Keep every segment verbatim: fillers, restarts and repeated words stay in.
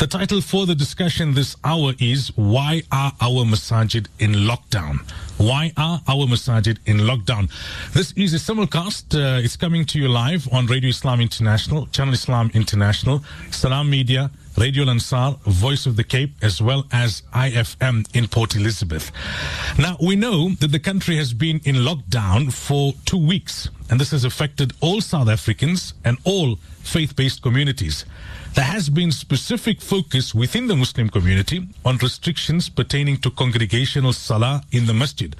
The title for the discussion this hour is Why Are Our Masajid in Lockdown? Why are our masajid in lockdown? This is a simulcast. Uh, it's coming to you live on Radio Islam International, Channel Islam International, Salaam Media, Radio Al-Ansar, Voice of the Cape, as well as I F M in Port Elizabeth. Now, we know that the country has been in lockdown for two weeks, and this has affected all South Africans and all faith-based communities. There has been specific focus within the Muslim community on restrictions pertaining to congregational salah in the masjid.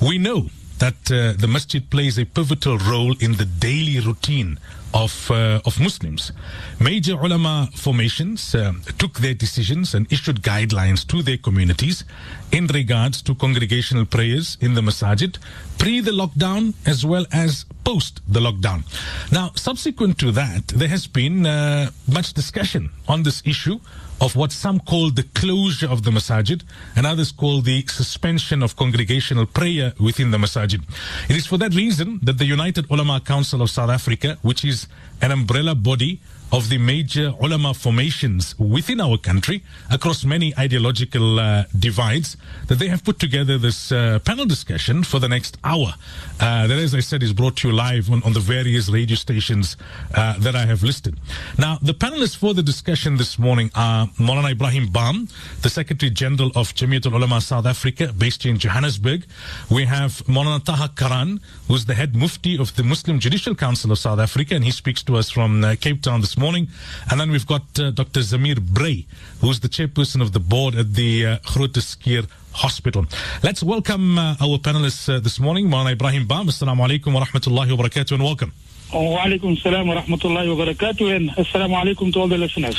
We know that uh, the masjid plays a pivotal role in the daily routine of uh, of Muslims. Major ulama formations uh, took their decisions and issued guidelines to their communities in regards to congregational prayers in the masajid, pre the lockdown as well as post the lockdown. Now, subsequent to that, there has been uh, much discussion on this issue of what some call the closure of the masajid and others call the suspension of congregational prayer within the masajid. It is for that reason that the United Ulama Council of South Africa, which is an umbrella body of the major ulama formations within our country across many ideological uh, divides, that they have put together this uh, panel discussion for the next hour. Uh, that, as I said, is brought to you live on, on the various radio stations uh, that I have listed. Now, the panelists for the discussion this morning are Maulana Ebrahim Bham, the Secretary General of Jamiatul Ulama South Africa, based in Johannesburg. We have Maulana Taha Karaan, who is the Head Mufti of the Muslim Judicial Council of South Africa, and he speaks to us from uh, Cape Town this morning. morning. And then we've got uh, Doctor Zameer Brey, who's the chairperson of the board at the uh, Groote Schuur Hospital. Let's welcome uh, our panelists uh, this morning. Maulana Ebrahim Bham, assalamu alaikum wa rahmatullahi wa barakatuh, and welcome. Wa alaikum salam wa rahmatullahi wa barakatuh, and assalamu alaikum to all the listeners.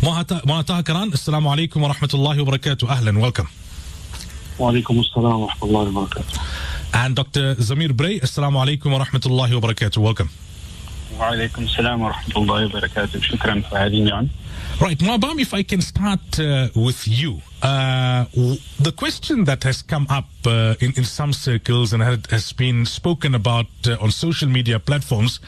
Maulana Taha Karaan, assalamu alaikum wa rahmatullahi wa barakatuh, ahlan, welcome. Wa alaikum assalam wa rahmatullahi wa barakatuh. And Doctor Zameer Brey, assalamu alaikum wa rahmatullahi wa barakatuh, welcome. Alaikum salam wa rahmatullahi wa barakatuh. Shukran for having me on. Right, Mabam, if I can start uh, with you. Uh, the question that has come up uh, in, in some circles and has been spoken about uh, on social media platforms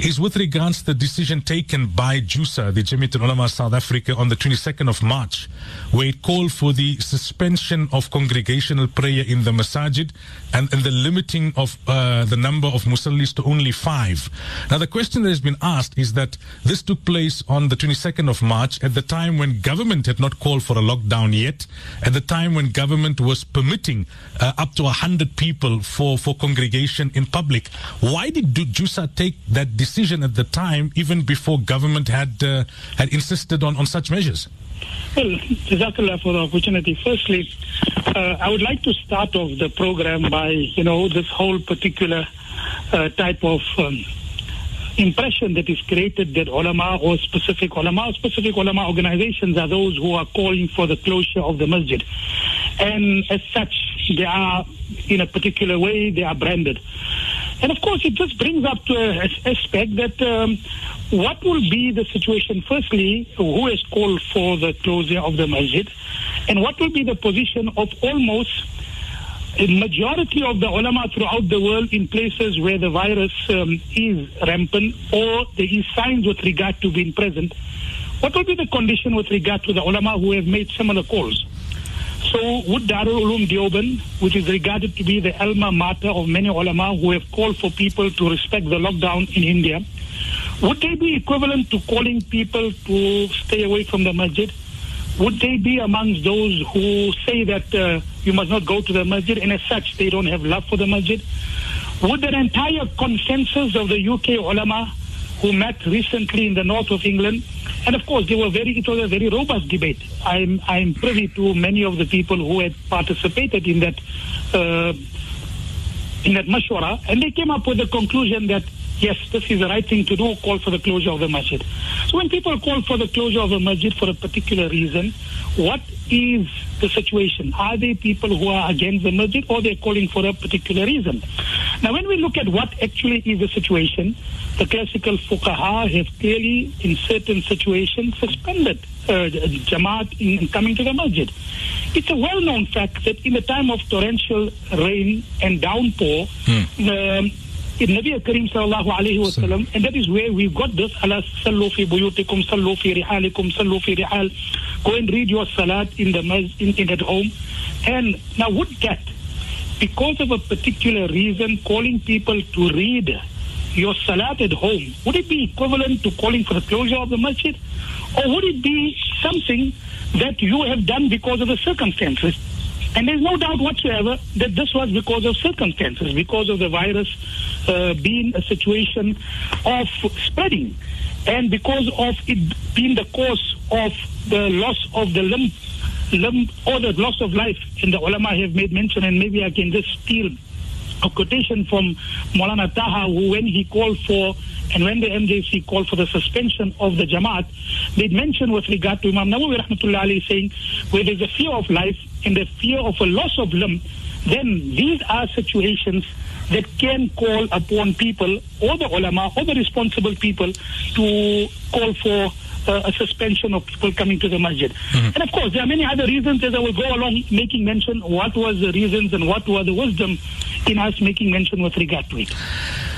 is with regards to the decision taken by JUSA, the Jamiatul Ulama South Africa, on the twenty-second of March, where it called for the suspension of congregational prayer in the masajid and, and the limiting of uh, the number of musallis to only five. Now, the question that has been asked is that this took place on the twenty-second of March, at the time when government had not called for a lockdown yet, at the time when government was permitting uh, up to one hundred people for, for congregation in public. Why did JUSA take that decision at the time, even before government had uh, had insisted on, on such measures? Well, JazakAllah for the opportunity. Firstly, uh, I would like to start off the program by, you know, this whole particular uh, type of um, impression that is created that ulama or specific ulama or specific ulama organizations are those who are calling for the closure of the masjid. And as such, they are, in a particular way, they are branded. And of course, it just brings up to an aspect that um, what will be the situation, firstly, who has called for the closure of the masjid, and what will be the position of almost a majority of the ulama throughout the world in places where the virus um, is rampant or there is signs with regard to being present. What will be the condition with regard to the ulama who have made similar calls? So would Darul Uloom Deoband, which is regarded to be the alma mater of many ulama who have called for people to respect the lockdown in India, would they be equivalent to calling people to stay away from the masjid? Would they be amongst those who say that uh, you must not go to the masjid, and as such they don't have love for the masjid? Would the entire consensus of the U K ulama who met recently in the north of England, and of course they were very, it was a very robust debate. I'm, I'm privy to many of the people who had participated in that, uh, in that mashwara, and they came up with the conclusion that yes, this is the right thing to do, call for the closure of the masjid. So when people call for the closure of the masjid for a particular reason, what is the situation? Are they people who are against the masjid, or they're calling for a particular reason? Now, when we look at what actually is the situation, the classical fuqaha have clearly, in certain situations, suspended uh, jamaat in coming to the masjid. It's a well-known fact that in the time of torrential rain and downpour, mm. um, in Nabi Karim sallallahu alayhi wa sallam, and that is where we got this, ala sallu fi buyutikum, sallu fi rihalikum, sallu fi rihal, go and read your salat in the in, in at home. And now with that, because of a particular reason, calling people to read your salat at home, would it be equivalent to calling for the closure of the masjid? Or would it be something that you have done because of the circumstances? And there's no doubt whatsoever that this was because of circumstances, because of the virus uh, being a situation of spreading, and because of it being the cause of the loss of the limb, limb or the loss of life. And the ulama have made mention, and maybe I can just steal a quotation from Maulana Taha, who when he called for, and when the M J C called for the suspension of the Jamaat, they mentioned with regard to Imam Nawawi rahmatullahi alayhi, saying, where there's a fear of life and the fear of a loss of limb, then these are situations that can call upon people, or the ulama, or the responsible people, to call for Uh, a suspension of people coming to the masjid. Mm-hmm. And of course, there are many other reasons, as I will go along making mention, what was the reasons and what was the wisdom in us making mention with regard to it.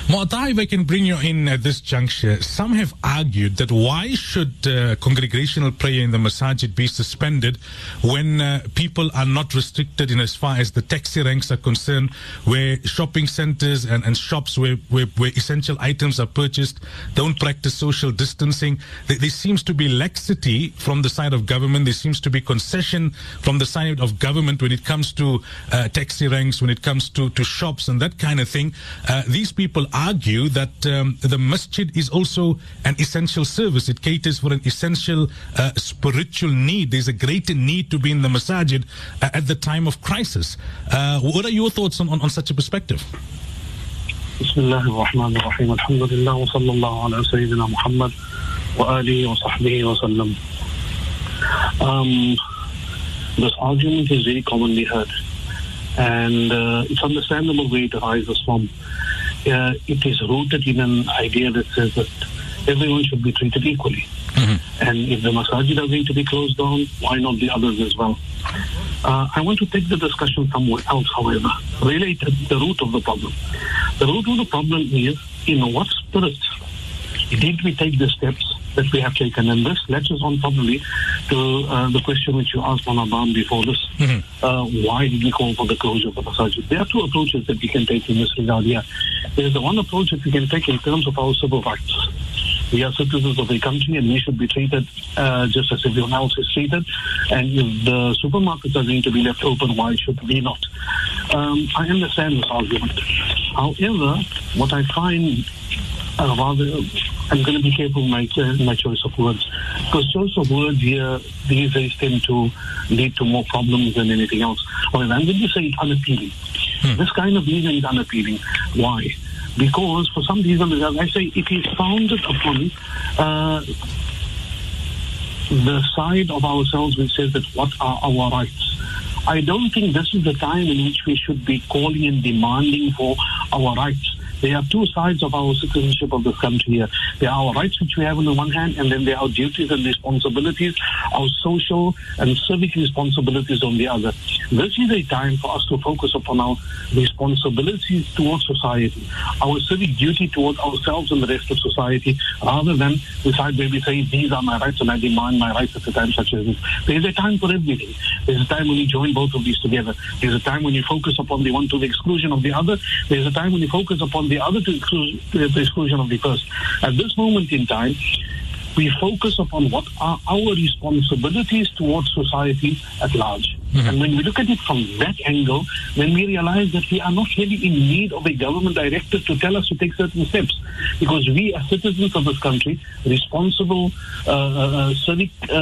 Mu'atai, if I can bring you in at this juncture, some have argued that why should uh, congregational prayer in the masajid be suspended when uh, people are not restricted in as far as the taxi ranks are concerned, where shopping centers and, and shops where, where, where essential items are purchased don't practice social distancing. They, they seem There seems to be laxity from the side of government. There seems to be concession from the side of government when it comes to uh, taxi ranks, when it comes to, to shops and that kind of thing. Uh, these people argue that um, the masjid is also an essential service. It caters for an essential uh, spiritual need. There's a greater need to be in the masajid uh, at the time of crisis. Uh, what are your thoughts on, on, on such a perspective? Bismillahir Rahmanir Rahim. Alhamdulillah wa sallallahu ala Sayyidina Muhammad. Um, this argument is very commonly heard, and uh, it's understandable where it arises from. Uh, it is rooted in an idea that says that everyone should be treated equally. Mm-hmm. And if the masajid are going to be closed down, why not the others as well? Uh, I want to take the discussion somewhere else, however, related to the root of the problem. The root of the problem is, in what spirit did we take the steps that we have taken? And this latches on probably to uh, the question which you asked Maulana Bham before this. Mm-hmm. Uh, why did we call for the closure of the masajid? There are two approaches that we can take in this regard. Yeah. There is the one approach that we can take in terms of our civil rights. We are citizens of a country, and we should be treated uh, just as everyone else is treated. And if the supermarkets are going to be left open, why should we not? Um, I understand this argument. However, what I find uh, rather... I'm going to be careful in my, uh, my choice of words, because choice of words here these days tend to lead to more problems than anything else. Well, I'm going to say it's unappealing. Hmm. This kind of reason is unappealing. Why? Because for some reason, as I say, it is founded upon uh, the side of ourselves which says that what are our rights. I don't think this is the time in which we should be calling and demanding for our rights. There are two sides of our citizenship of this country here. There are our rights which we have on the one hand, and then there are our duties and responsibilities, our social and civic responsibilities on the other. This is a time for us to focus upon our responsibilities towards society, our civic duty towards ourselves and the rest of society, rather than decide where we say, these are my rights and I demand my rights at a time such as this. There is a time for everything. There is a time when you join both of these together. There is a time when you focus upon the one to the exclusion of the other. There is a time when you focus upon the the other to the exclusion of the first. At this moment in time, we focus upon what are our responsibilities towards society at large. Mm-hmm. And when we look at it from that angle, then we realize that we are not really in need of a government directive to tell us to take certain steps, because we as citizens of this country, responsible uh, uh, civic, uh,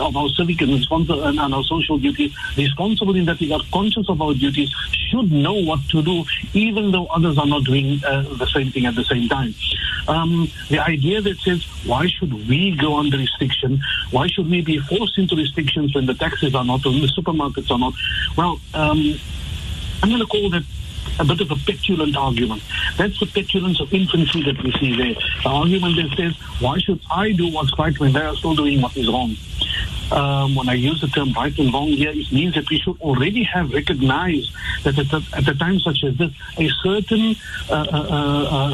of our civic and, responsible, and, and our social duties, responsible in that we are conscious of our duties, should know what to do, even though others are not doing uh, the same thing at the same time. Um, the idea that says, why should we go under restriction? Why should we be forced into restrictions when the taxis are not, when the supermarket or not? Well, um, I'm going to call that a bit of a petulant argument. That's the petulance of infancy that we see there. The argument that says, why should I do what's right when they are still doing what is wrong? um, when I use the term right and wrong here, it means that we should already have recognized that at, the, at a time such as this, a certain uh, uh, uh,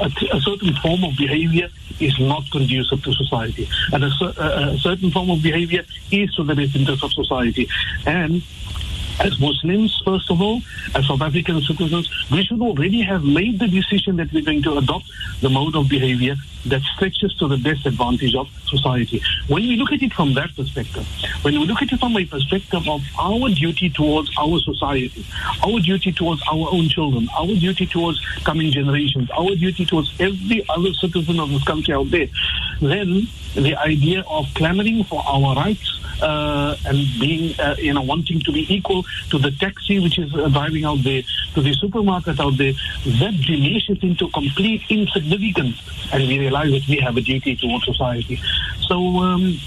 uh, a, a certain form of behavior is not conducive to society, and a, uh, a certain form of behavior is to the best interest of society. And as Muslims, first of all, as South African citizens, we should already have made the decision that we're going to adopt the mode of behavior that stretches to the best advantage of society. When we look at it from that perspective, when we look at it from a perspective of our duty towards our society, our duty towards our own children, our duty towards coming generations, our duty towards every other citizen of this country out there, then the idea of clamoring for our rights uh, and being, uh, you know, wanting to be equal to the taxi which is uh, driving out there, to the supermarket out there, that diminishes into complete insignificance, and we realize that we have a duty towards society. So, um,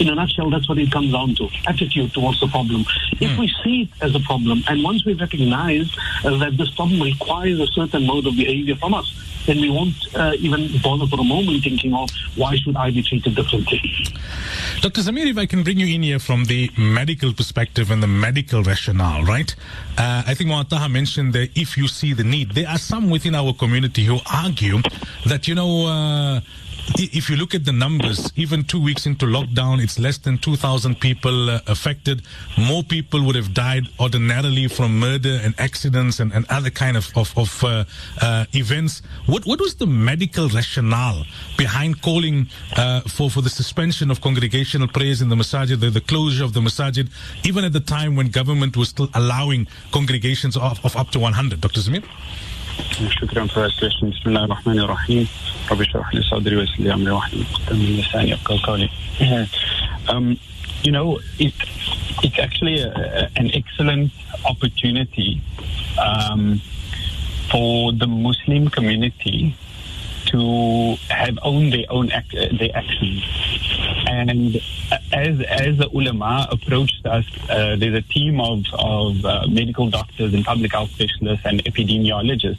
in a nutshell, that's what it comes down to, attitude towards the problem. If mm. we see it as a problem, and once we recognize uh, that this problem requires a certain mode of behavior from us, then we won't uh, even bother for a moment thinking of why should I be treated differently. Doctor Zameer, if I can bring you in here from the medical perspective and the medical rationale, right? Uh, I think Maulana Taha mentioned that if you see the need, there are some within our community who argue that, you know, uh, if you look at the numbers, even two weeks into lockdown, it's less than two thousand people uh, affected. More people would have died ordinarily from murder and accidents and, and other kind of, of, of uh, uh, events. What what was the medical rationale behind calling uh, for, for the suspension of congregational prayers in the masajid, the, the closure of the masajid, even at the time when government was still allowing congregations of, of up to one hundred? Doctor Zameer? شكرا for that question. بسم الله الرحمن الرحيم رب اشرح لي صدري ويسر لي امري واحلل من لساني يفقهوا قولي. Um, you know, it, it's actually a, an excellent opportunity um, for the Muslim community to have owned their own act, their actions. And as as the ulama approached us, uh, there's a team of, of uh, medical doctors and public health specialists and epidemiologists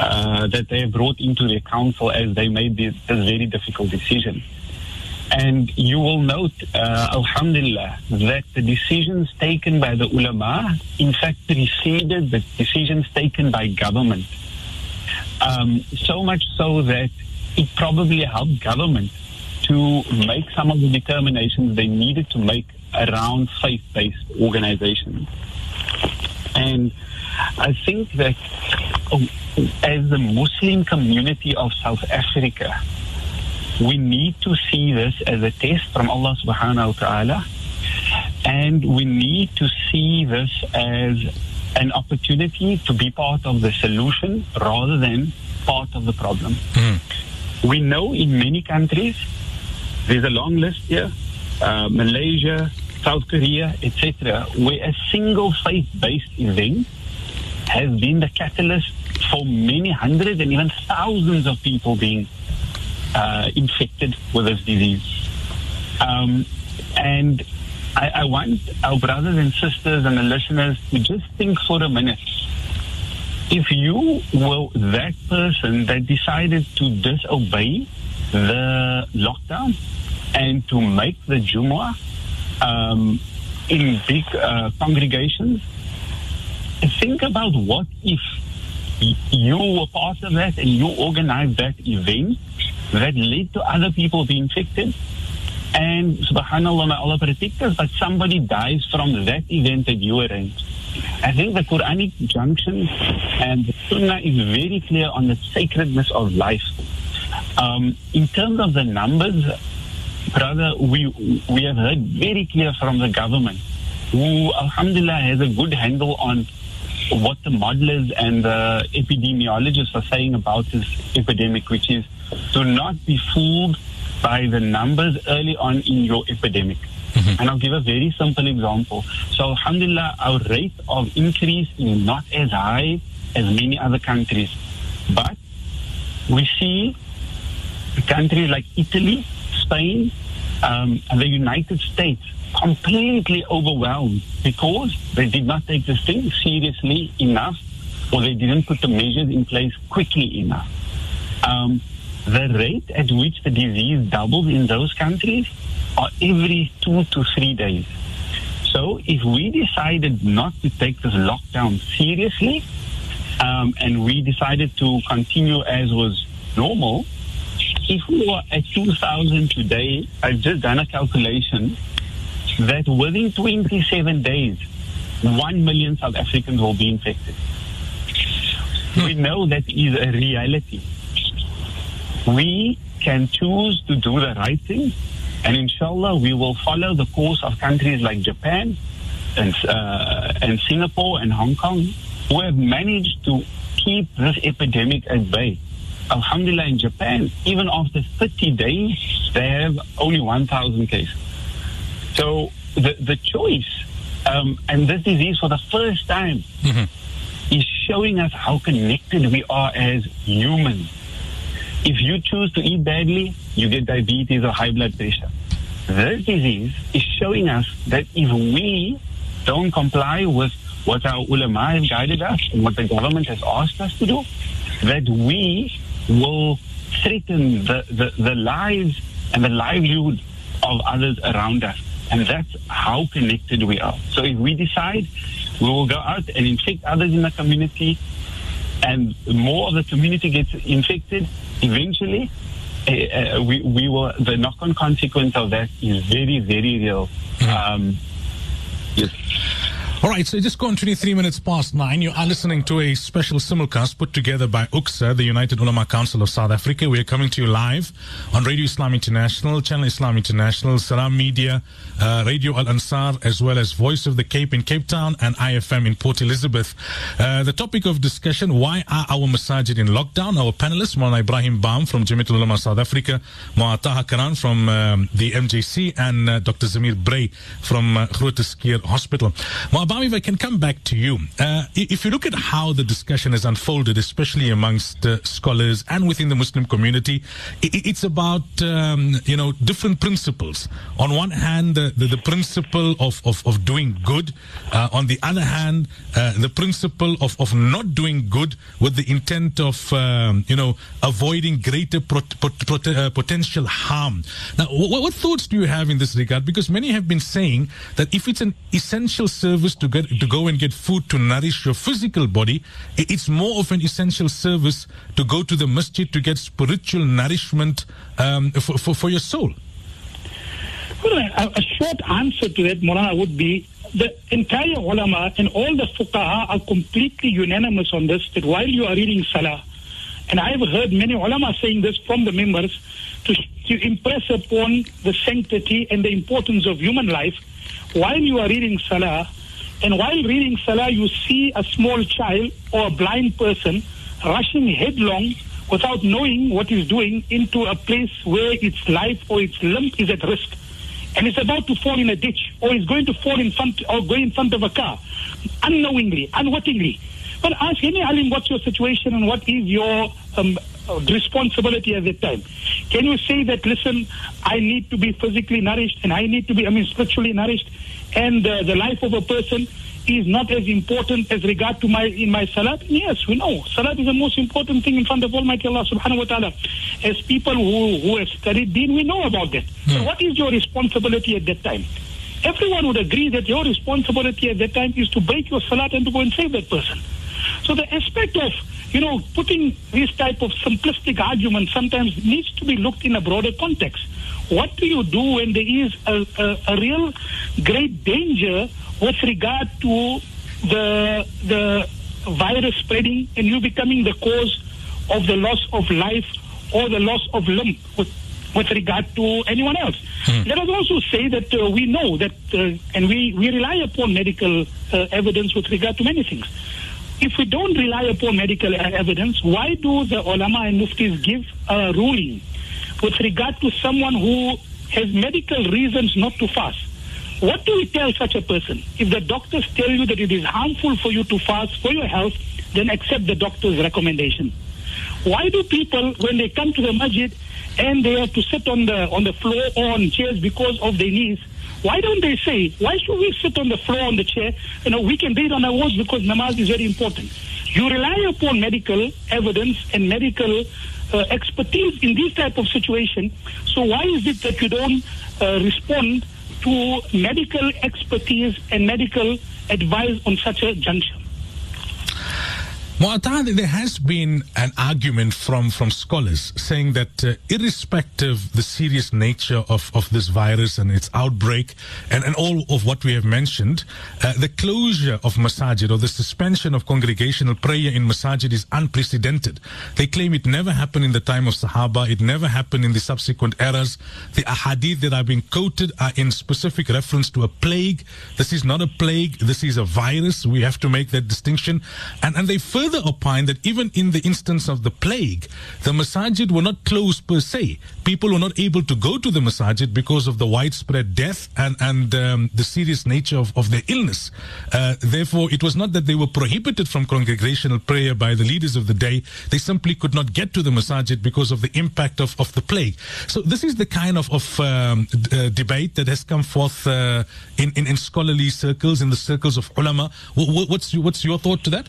uh, that they have brought into their council as they made this, this very difficult decision. And you will note, uh, alhamdulillah, that the decisions taken by the ulama, in fact, preceded the decisions taken by government. Um, so much so that it probably helped government to make some of the determinations they needed to make around faith-based organizations. And I think that oh, as the Muslim community of South Africa, we need to see this as a test from Allah subhanahu wa ta'ala, and we need to see this as an opportunity to be part of the solution rather than part of the problem. Mm. We know in many countries, there's a long list here, uh, Malaysia, South Korea, et cetera, where a single faith-based event has been the catalyst for many hundreds and even thousands of people being uh, infected with this disease. Um, and I, I want our brothers and sisters and the listeners to just think for a minute. If you were that person that decided to disobey the lockdown and to make the Jumu'ah um, in big uh, congregations, think about what if you were part of that and you organized that event that led to other people being infected. And subhanAllah, may Allah protect us, but somebody dies from that event that you arranged. I think the Quranic junction and the Sunnah is very clear on the sacredness of life. Um, in terms of the numbers, brother, we we have heard very clear from the government, who alhamdulillah has a good handle on what the modelers and the epidemiologists are saying about this epidemic, which is do not be fooled by the numbers early on in your epidemic. Mm-hmm. And I'll give a very simple example. So alhamdulillah, our rate of increase is not as high as many other countries. But we see countries like Italy, Spain, um, and the United States completely overwhelmed because they did not take this thing seriously enough, or they didn't put the measures in place quickly enough. Um, the rate at which the disease doubles in those countries are every two to three days. So if we decided not to take this lockdown seriously, um, and we decided to continue as was normal, if we were at two thousand today, I've just done a calculation that within twenty-seven days, one million South Africans will be infected. We know that is a reality. We can choose to do the right thing, and inshallah we will follow the course of countries like Japan and, uh, and Singapore and Hong Kong, who have managed to keep this epidemic at bay. Alhamdulillah, in Japan, even after thirty days, they have only one thousand cases. So the, the choice, um, and this disease for the first time, mm-hmm. is showing us how connected we are as humans. If you choose to eat badly, you get diabetes or high blood pressure. This disease is showing us that if we don't comply with what our ulama have guided us and what the government has asked us to do, that we will threaten the, the, the lives and the livelihood of others around us. And that's how connected we are. So if we decide we will go out and infect others in the community, and more of the community gets infected, eventually uh, we, we will, the knock-on consequence of that is very, very real. Um, yes. All right, so just gone twenty-three minutes past nine. You are listening to a special simulcast put together by U K S A, the United Ulama Council of South Africa. We are coming to you live on Radio Islam International, Channel Islam International, Salaam Media, uh, Radio Al-Ansar, as well as Voice of the Cape in Cape Town and I F M in Port Elizabeth. Uh, the topic of discussion, why are our masajid in lockdown? Our panelists, Maulana Ebrahim Bham from Jamiatul Ulama South Africa, Maulana Taha Karaan from um, the M J C, and uh, Doctor Zameer Brey from uh, Groote Schuur Hospital. Maulana, if I can come back to you, uh, if you look at how the discussion has unfolded, especially amongst uh, scholars and within the Muslim community, it, it's about um, you know different principles. On one hand, the, the, the principle of, of, of doing good. Uh, on the other hand, uh, the principle of, of not doing good with the intent of um, you know avoiding greater prot- prot- prot- uh, potential harm. Now, what, what thoughts do you have in this regard? Because many have been saying that if it's an essential service to To, get, to go and get food to nourish your physical body, it's more of an essential service to go to the masjid to get spiritual nourishment um, for, for, for your soul. Well, a, a short answer to that, Maulana, would be the entire ulama and all the fuqaha are completely unanimous on this, that while you are reading salah, and I have heard many ulama saying this from the members, to, to impress upon the sanctity and the importance of human life, while you are reading salah, and while reading salah, you see a small child or a blind person rushing headlong without knowing what he's doing into a place where its life or its limb is at risk. And it's about to fall in a ditch, or is going to fall in front, or go in front of a car, unknowingly, unwittingly. But ask any alim what's your situation and what is your um, responsibility at that time. Can you say that, listen, I need to be physically nourished and I need to be, I mean, spiritually nourished, and uh, the life of a person is not as important as regard to my in my salat? Yes, we know. Salat is the most important thing in front of Almighty Allah subhanahu wa ta'ala. As people who, who have studied deen, we know about that. Yeah. So what is your responsibility at that time? Everyone would agree that your responsibility at that time is to break your salat and to go and save that person. So the aspect of, you know, putting this type of simplistic argument sometimes needs to be looked in a broader context. What do you do when there is a, a, a real great danger with regard to the the virus spreading and you becoming the cause of the loss of life or the loss of limb with, with regard to anyone else? Mm. Let us also say that uh, we know that, uh, and we, we rely upon medical uh, evidence with regard to many things. If we don't rely upon medical evidence, why do the ulama and muftis give a ruling with regard to someone who has medical reasons not to fast? What do we tell such a person? If the doctors tell you that it is harmful for you to fast for your health, then accept the doctor's recommendation. Why do people, when they come to the masjid and they have to sit on the on the floor or on chairs because of their knees, why don't they say, why should we sit on the floor, on the chair? You know, we can read on our walls because namaz is very important. You rely upon medical evidence and medical uh, expertise in these type of situation. So why is it that you don't uh, respond to medical expertise and medical advice on such a juncture? Mu'attad, there has been an argument from, from scholars saying that uh, irrespective of the serious nature of, of this virus and its outbreak and, and all of what we have mentioned, uh, the closure of masajid or the suspension of congregational prayer in masajid is unprecedented. They claim it never happened in the time of Sahaba, it never happened in the subsequent eras. The ahadith that are being quoted are in specific reference to a plague. This is not a plague, this is a virus. We have to make that distinction. And, and they first further opine that even in the instance of the plague, the masajid were not closed per se. People were not able to go to the masajid because of the widespread death and, and um, the serious nature of, of their illness. Uh, therefore, it was not that they were prohibited from congregational prayer by the leaders of the day. They simply could not get to the masajid because of the impact of, of the plague. So this is the kind of, of um, d- uh, debate that has come forth uh, in, in, in scholarly circles, in the circles of ulama. W- what's, what's your thought to that?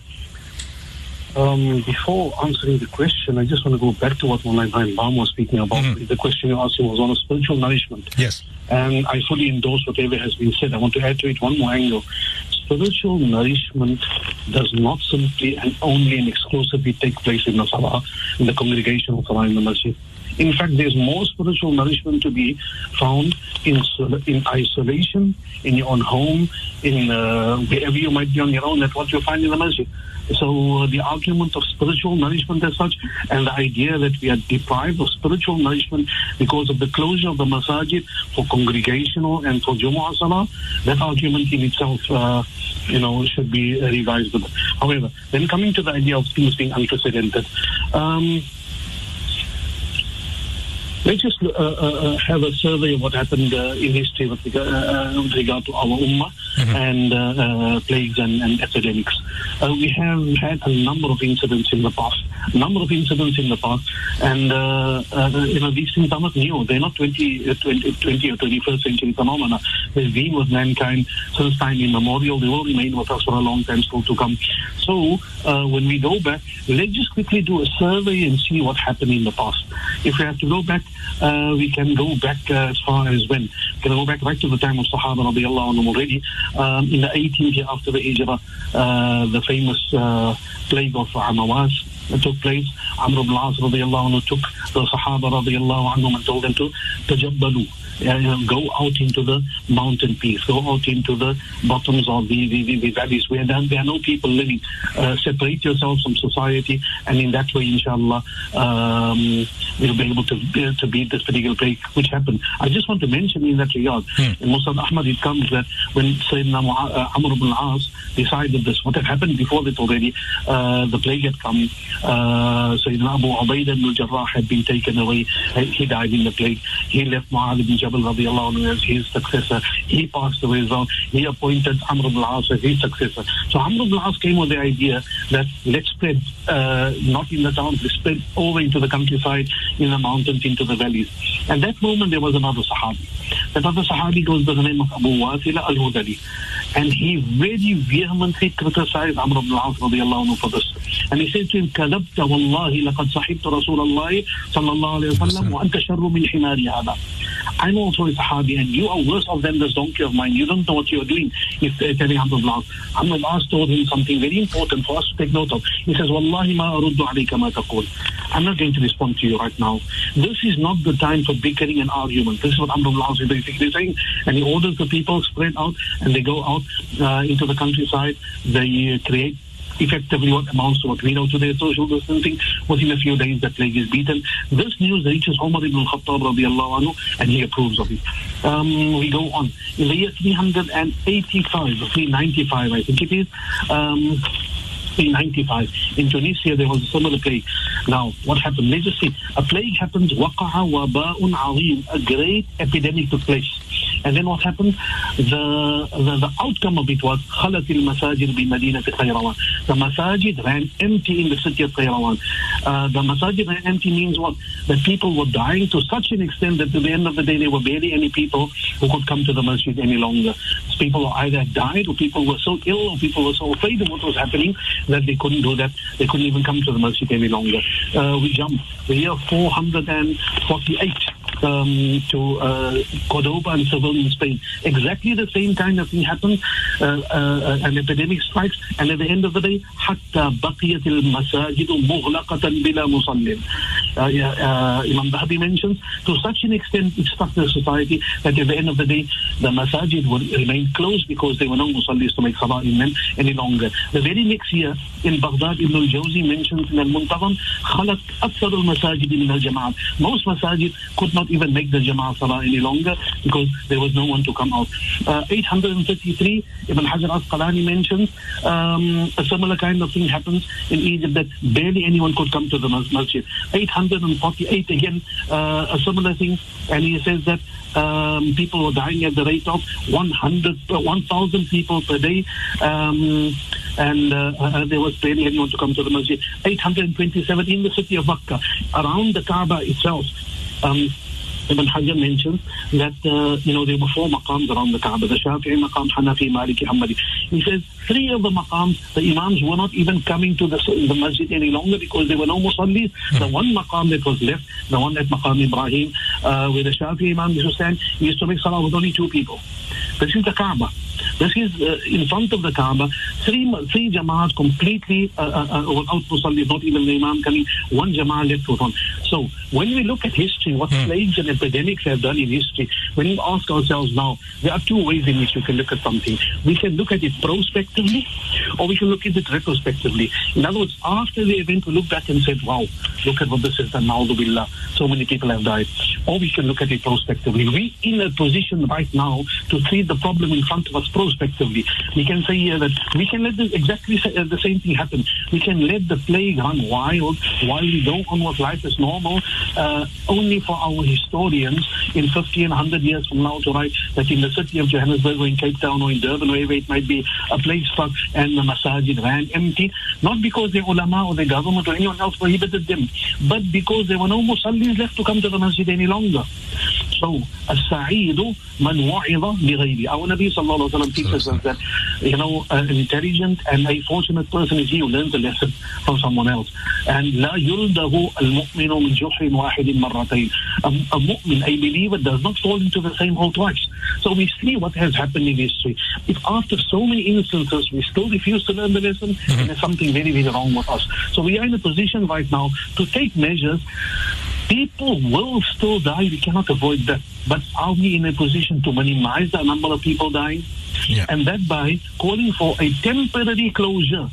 Um, before answering the question, I just want to go back to what Maulana Ebrahim Bham was speaking about. Mm-hmm. The question you asked him was on a spiritual nourishment. Yes. And I fully endorse whatever has been said. I want to add to it one more angle. Spiritual nourishment does not simply and only and exclusively take place in the salah, in the congregational salah, in the masjid. In fact, there's more spiritual nourishment to be found in in isolation, in your own home, in uh, wherever you might be on your own. That's what you find in the masjid. So uh, the argument of spiritual nourishment as such, and the idea that we are deprived of spiritual nourishment because of the closure of the masajid for congregational and for Jumu'ah Salah, that argument in itself, uh, you know, should be revised. However, then coming to the idea of things being unprecedented, um, let's just uh, uh, have a survey of what happened uh, in history with regard, uh, with regard to our ummah mm-hmm. and uh, uh, plagues and, and epidemics. Uh, we have had a number of incidents in the past, number of incidents in the past, and uh, uh, you know, these things are not new. They're not twenty, uh, twenty, twenty or twenty-first century phenomena. They've been with mankind since time immemorial. They will remain with us for a long time still to come. So uh, when we go back, let's just quickly do a survey and see what happened in the past. If we have to go back, Uh, we can go back uh, as far as when. We can go back right to the time of Sahaba radiallahu anhum already. Um, in the eighteenth year after the Hijrah, uh, the famous uh, plague of Amawas took place. Amr ibn al-As radiallahu anhu took the Sahaba radiallahu anhum and told them to tajabbalu. Uh, go out into the mountain peaks, go out into the bottoms of the, the, the valleys where there, there are no people living. Uh, separate yourselves from society, and in that way, inshallah, um, we'll be able to, to beat this particular plague, which happened. I just want to mention in that regard, mm. in Musnad Ahmad, it comes that when Sayyidina uh, Amr ibn al-As decided this, what had happened before this already, uh, the plague had come, uh, Sayyidina Abu Ubaidah ibn al-Jarrah had been taken away, he died in the plague, he left Mu'adh ibn as his successor. He passed away as well. He appointed Amr ibn al-As as his successor. So Amr ibn al-As came with the idea that let's spread, uh, not in the towns, let's spread over into the countryside, in the mountains, into the valleys. At that moment, there was another Sahabi. That other Sahabi goes by the name of Abu Wasila al-Hudali. And he very vehemently criticized Amr ibn al-As radiallahu anhu for this. And he said to him, "Kadabta wallahi laqad sahibta Rasulallahi sallallahu alayhi wa sallam wa anta sharru min himari hada." I'm also a Sahabi, and you are worse off than this donkey of mine. You don't know what you're doing. He's uh, telling Amr ibn al-As. Amr ibn al-As told him something very important for us to take note of. He says, "Wallahi ma aruddu alayka ma taqul." I'm not going to respond to you right now. This is not the time for bickering and argument. This is what Amr ibn al-As is basically saying. And he orders the people spread out, and they go out uh, into the countryside. They uh, create effectively what amounts to what we know today, social distancing. Within a few days, the plague is beaten. This news reaches Umar ibn al-Khattab radiallahu anhu, and he approves of it. Um, we go on. In the year three eighty-five, three ninety-five, I think it is, um, three ninety-five, in Tunisia, there was a similar plague. Now, what happened? Let's just see. A plague happened, waqa'a waba'un 'azim, a great epidemic took place. And then what happened? The the, the outcome of it was خلت المساجد بمدينة خيروان. The masajid ran empty in the city of Khayrawan. Uh, the masajid ran empty means what? That people were dying to such an extent that at the end of the day there were barely any people who could come to the masjid any longer. People either died, or people were so ill, or people were so afraid of what was happening that they couldn't do that. They couldn't even come to the masjid any longer. Uh, we jump the year four hundred forty-eight. Um, to uh, Cordoba and Seville in Spain. Exactly the same kind of thing happened, uh, uh, an epidemic strikes, and at the end of the day, حَتَّى بَقِيَتِ الْمَسَاجِدُ مُغْلَقَةً بِلَا مُصَلِّمٍ. Uh, yeah, uh, Imam Dhabi mentions, to such an extent it struck the society that at the end of the day the masajid would remain closed because there were no musallis to make salah in them any longer. The very next year in Baghdad, Ibn al-Jawzi mentions in Al-Muntazam, خَلَتْ أَكْثَرُ الْمَسَاجِدِ مِنَ الْجَمَعَةِ. Most masajid could not even make the Jama'at Salah any longer because there was no one to come out. Uh, eight hundred thirty-three, Ibn Hajar al-Asqalani mentions um, a similar kind of thing happens in Egypt, that barely anyone could come to the masjid. eight hundred forty-eight again, uh, a similar thing, and he says that um, people were dying at the rate of one hundred, uh, one thousand people per day, um, and uh, uh, there was barely anyone to come to the masjid. eight hundred twenty-seven in the city of Makkah, around the Kaaba itself. Um, Ibn Hajar mentions that, uh, you know, there were four maqams around the Kaaba, the Shafi'i maqam, Hanafi, Maliki, Hanbali. He says three of the maqams, the imams were not even coming to the, the masjid any longer because there were no musallis. The one maqam that was left, the one at Maqam Ibrahim, uh, where the Shafi'i imam used to stand, he used to make salah with only two people. This is the Kaaba. This is uh, in front of the Kaaba. Three three Jama'at completely uh, uh, uh, without Musalli, not even the Imam coming. One Jama'at left with one. So when we look at history, what mm. plagues and epidemics have done in history, when we ask ourselves now, there are two ways in which we can look at something. We can look at it prospectively, or we can look at it retrospectively. In other words, after the event, we look back and said, wow, look at what this has done, na'udhu billah, so many people have died. Or we can look at it prospectively. We're in a position right now to see the problem in front of us prospectively. We can say here that we can let this exactly the same thing happen. We can let the plague run wild while we go on with life as normal, uh, only for our historians in fifty and one hundred years from now to write that in the city of Johannesburg or in Cape Town or in Durban or wherever it might be, a plague struck and the masajid ran empty, not because the ulama or the government or anyone else prohibited them, but because there were no musallis left to come to the masjid any longer. So, as-sa'idu man wa'idha bi ghayri. Our Nabi sallallahu alayhi wa sallam teaches us that, you know, an intelligent and a fortunate person is he who learns a lesson from someone else. And la yuldahu al-mu'minu min juhrin wahidin marratayn. A mu'min, a believer, does not fall into the same hole twice. So we see what has happened in history. If after so many instances we still refuse to learn the lesson, mm-hmm. then there's something very, very wrong with us. So we are in a position right now to take measures. People will still die, we cannot avoid that. But are we in a position to minimize the number of people dying? Yeah. And that by calling for a temporary closure,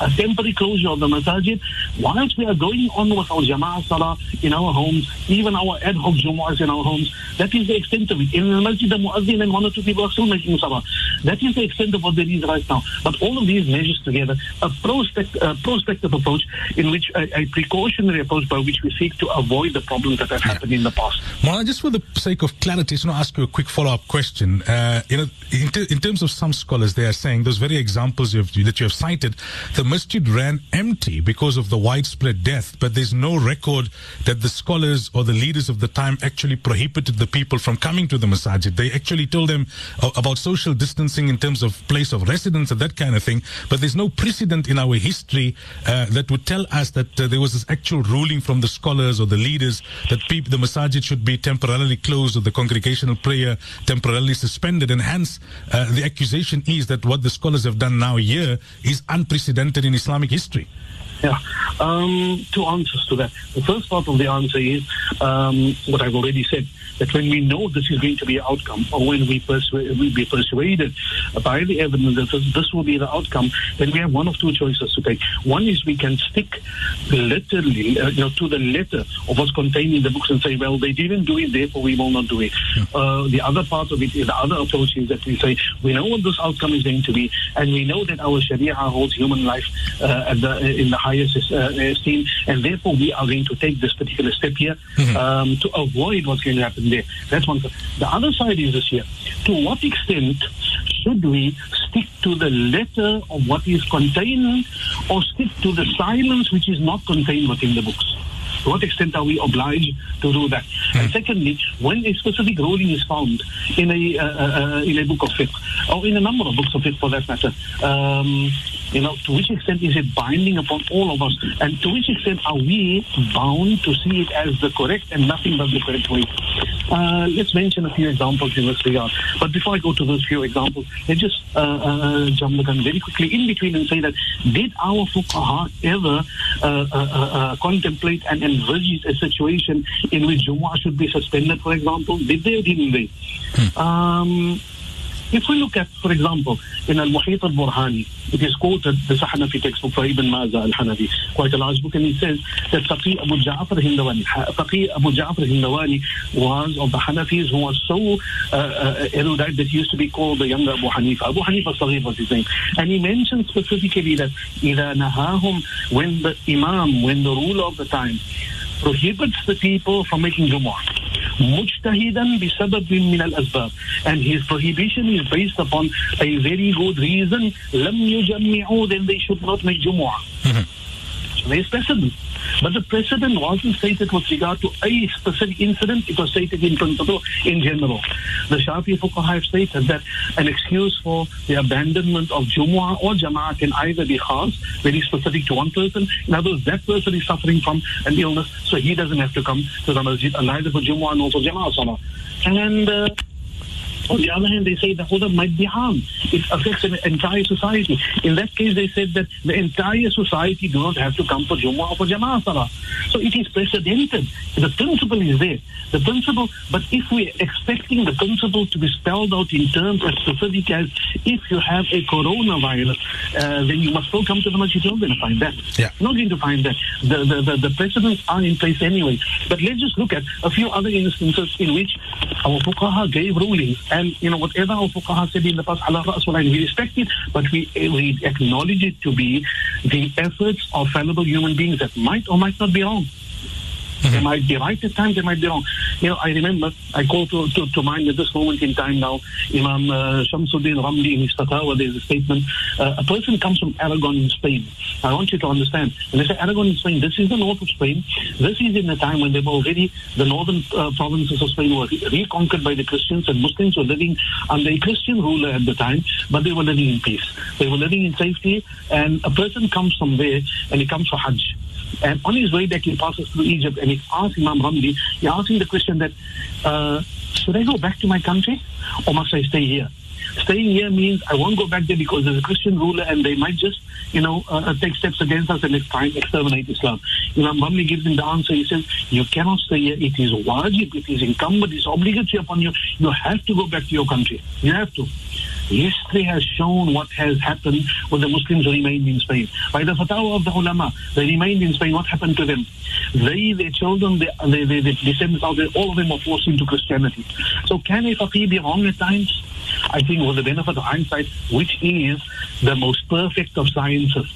a temporary closure of the masajid, whilst we are going on with our jama'at salah in our homes, even our ad hoc jumu'ahs in our homes, that is the extent of it. In the masjid, the muazzin and one or two people are still making salah. That is the extent of what there is right now. But all of these measures together, a prospect, uh, prospective approach, in which a, a precautionary approach by which we seek to avoid the problems that have happened yeah. in the past. Well, just for the sake of clarity, so I want to ask you a quick follow-up question. Uh, you know, in, t- in terms of some scholars, they are saying those very examples you have, that you have cited, the masjid ran empty because of the widespread death, but there's no record that the scholars or the leaders of the time actually prohibited the people from coming to the masajid. They actually told them uh, about social distancing in terms of place of residence and that kind of thing, but there's no precedent in our history uh, that would tell us that uh, there was this actual ruling from the scholars or the leaders that people, the masajid should be temporarily closed or the congregational prayer temporarily suspended, and hence uh, the accusation is that what the scholars have done now here is unprecedented in Islamic history. Yeah, um, two answers to that. The first part of the answer is um, what I've already said, that when we know this is going to be an outcome, or when we persu- we'll be persuaded by the evidence that this, this will be the outcome, then we have one of two choices to take. One is we can stick literally uh, you know, to the letter of what's contained in the books and say, well, they didn't do it, therefore we will not do it. Yeah. Uh, the other part of it, the other approach is that we say, we know what this outcome is going to be, and we know that our Sharia holds human life uh, at the, in the highest uh, esteem, and therefore we are going to take this particular step here mm-hmm. um, to avoid what's going to happen there. That's one side. The other side is this here. To what extent should we stick to the letter of what is contained, or stick to the silence which is not contained within the books? To what extent are we obliged to do that? Mm. And secondly, when a specific ruling is found in a uh, uh, in a book of fiqh, or in a number of books of fiqh for that matter, um, you know, to which extent is it binding upon all of us, and to which extent are we bound to see it as the correct and nothing but the correct way? Uh, let's mention a few examples in this regard. But before I go to those few examples, let's just uh, uh, jump the gun very quickly in between and say that did our fuqaha ever uh, uh, uh, contemplate and envisage a situation in which Jumu'ah should be suspended, for example? Did they or didn't they? Hmm. Um, If we look at, for example, in Al-Muhit al-Burhani, it is quoted, the Hanafi textbook for Ibn Maza al-Hanafi, quite a large book, and it says that Faqih Abu Ja'far Hindawani, Faqih Abu Ja'far Hindawani was of the Hanafis who was so uh, uh, erudite that he used to be called the younger Abu Hanifa. Abu Hanifa Saghir was his name. And he mentioned specifically that إِذَا نَهَاهُمْ, when the Imam, when the ruler of the time, prohibits the people from making Jumu'ah, مجتهدا بسبب من الأسباب, and his prohibition is based upon a very good reason, لم يجمعوا, then they should not make Jumu'ah. Mm-hmm. So there is precedent, but the precedent wasn't stated with regard to a specific incident. It was stated in principle, in general. The Shafi'i fuqaha have stated that an excuse for the abandonment of Jumu'ah or Jama'ah can either be khas, very specific to one person. In other words, that person is suffering from an illness, so he doesn't have to come to the masjid, neither for Jumu'ah nor for Jama'ah salah. And uh, on the other hand, they say the huda might be harmed. It affects an entire society. In that case, they said that the entire society do not have to come for Jumu'ah or for Jama'ah salah. So it is precedented. The principle is there. The principle, but if we are expecting the principle to be spelled out in terms as specific as if you have a coronavirus, uh, then you must still come to the masjid. You're not going to find that. Yeah. Not going to find that. The, the, the, the precedents are in place anyway. But let's just look at a few other instances in which our fuqaha gave rulings. And, you know, whatever our fuqaha said in the past, Allah Rasul, we respect it, but we, we acknowledge it to be the efforts of fallible human beings that might or might not be wrong. Mm-hmm. They might be right at times, they might be wrong. You know, I remember, I call to, to, to mind at this moment in time now, Imam uh, Shamsuddin Ramli in his fatwa, there's a statement, uh, a person comes from Aragon in Spain. I want you to understand. And they say, Aragon in Spain, this is the north of Spain. This is in a time when they were already, the northern uh, provinces of Spain were reconquered by the Christians, and Muslims were living under a Christian ruler at the time, but they were living in peace. They were living in safety, and a person comes from there, and he comes for Hajj. And on his way back, he passes through Egypt, and he asks Imam Ramli, he asks him the question that, uh, should I go back to my country, or must I stay here? Staying here means I won't go back there because there's a Christian ruler and they might just, you know, uh, take steps against us and exterminate Islam. Imam Ramli gives him the answer. He says, you cannot stay here. It is wajib, it is incumbent, it's obligatory upon you. You have to go back to your country. You have to. History has shown what has happened when the Muslims remained in Spain. By the fatwa of the ulama, they remained in Spain. What happened to them? They, their children, their they, they, they descendants out there, all of them were forced into Christianity. So can a faqih be wrong at times? I think with the benefit of hindsight, which is the most perfect of sciences.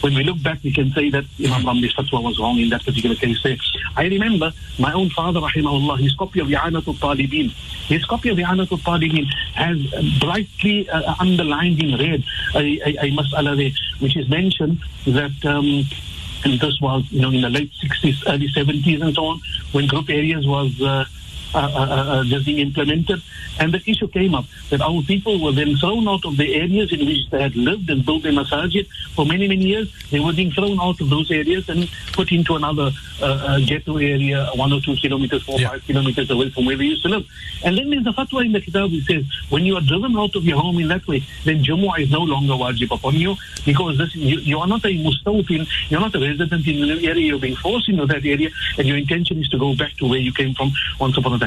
When we look back, we can say that Imam Ramli's fatwa was wrong in that particular case. I remember my own father, rahimahullah, his copy of I'anatul Talibin. His copy of I'anatul Talibin has brightly uh, underlined in red a, a, a mas'ala there, which is mentioned that... Um, and this was, you know, in the late sixties, early seventies and so on, when group areas was... Uh, Uh, uh, uh, just being implemented, and the issue came up that our people were then thrown out of the areas in which they had lived and built their masajid for many, many years. They were being thrown out of those areas and put into another uh, uh, ghetto area, one or two kilometers, four or yeah. five kilometers away from where we used to live. And then there's a fatwa in the kitab which says, when you are driven out of your home in that way, then Jumu'ah is no longer wajib upon you, because this, you, you are not a mustawfin, you are not a resident in the area, you are being forced into that area, and your intention is to go back to where you came from once upon a time.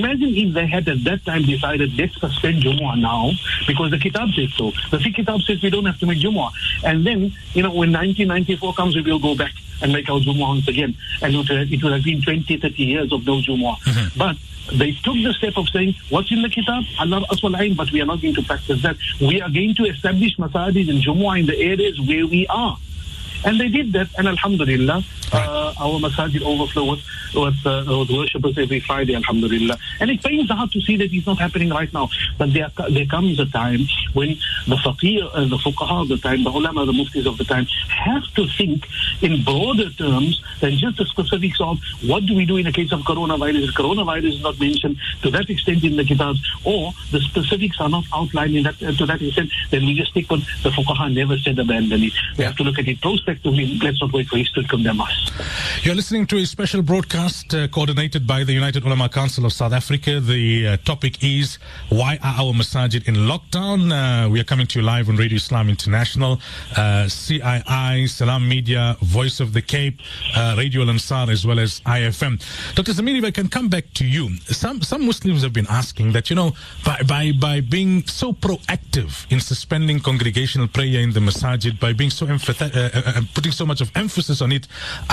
Imagine if they had at that time decided, let's suspend Jumu'ah now because the kitab says so. The fiqh kitab says we don't have to make Jumu'ah. And then, you know, when nineteen ninety-four comes, we will go back and make our Jumu'ah once again. And it would have been twenty, thirty years of no Jumu'ah. Mm-hmm. But they took the step of saying, what's in the kitab? Allah Rasul Ayn, but we are not going to practice that. We are going to establish masajid and Jumu'ah in the areas where we are. And they did that, and alhamdulillah, uh, our masajid overflow with, with, uh, with worshippers every Friday, alhamdulillah. And it pains the heart to see that it's not happening right now. But there, there comes a time when the faqir and the fuqaha of the time, the ulama, the muftis of the time, have to think in broader terms than just the specifics of what do we do in the case of coronavirus. Coronavirus is not mentioned to that extent in the kitabs, or the specifics are not outlined in that, uh, to that extent, then we just stick with the fuqaha never said abandon it. We have to look at it prospectively. Let's not wait for history to condemn us. You're listening to a special broadcast uh, coordinated by the United Ulama Council of South Africa. The uh, topic is, why are our masajid in lockdown? Uh, we are coming to you live on Radio Islam International, uh, C I I, Salaam Media, Voice of the Cape, uh, Radio Al-Ansar, as well as I F M. Doctor Zameer, if I can come back to you. Some some Muslims have been asking that, you know, by, by, by being so proactive in suspending congregational prayer in the masajid, by being so emphatic, uh, uh, putting so much of emphasis on it,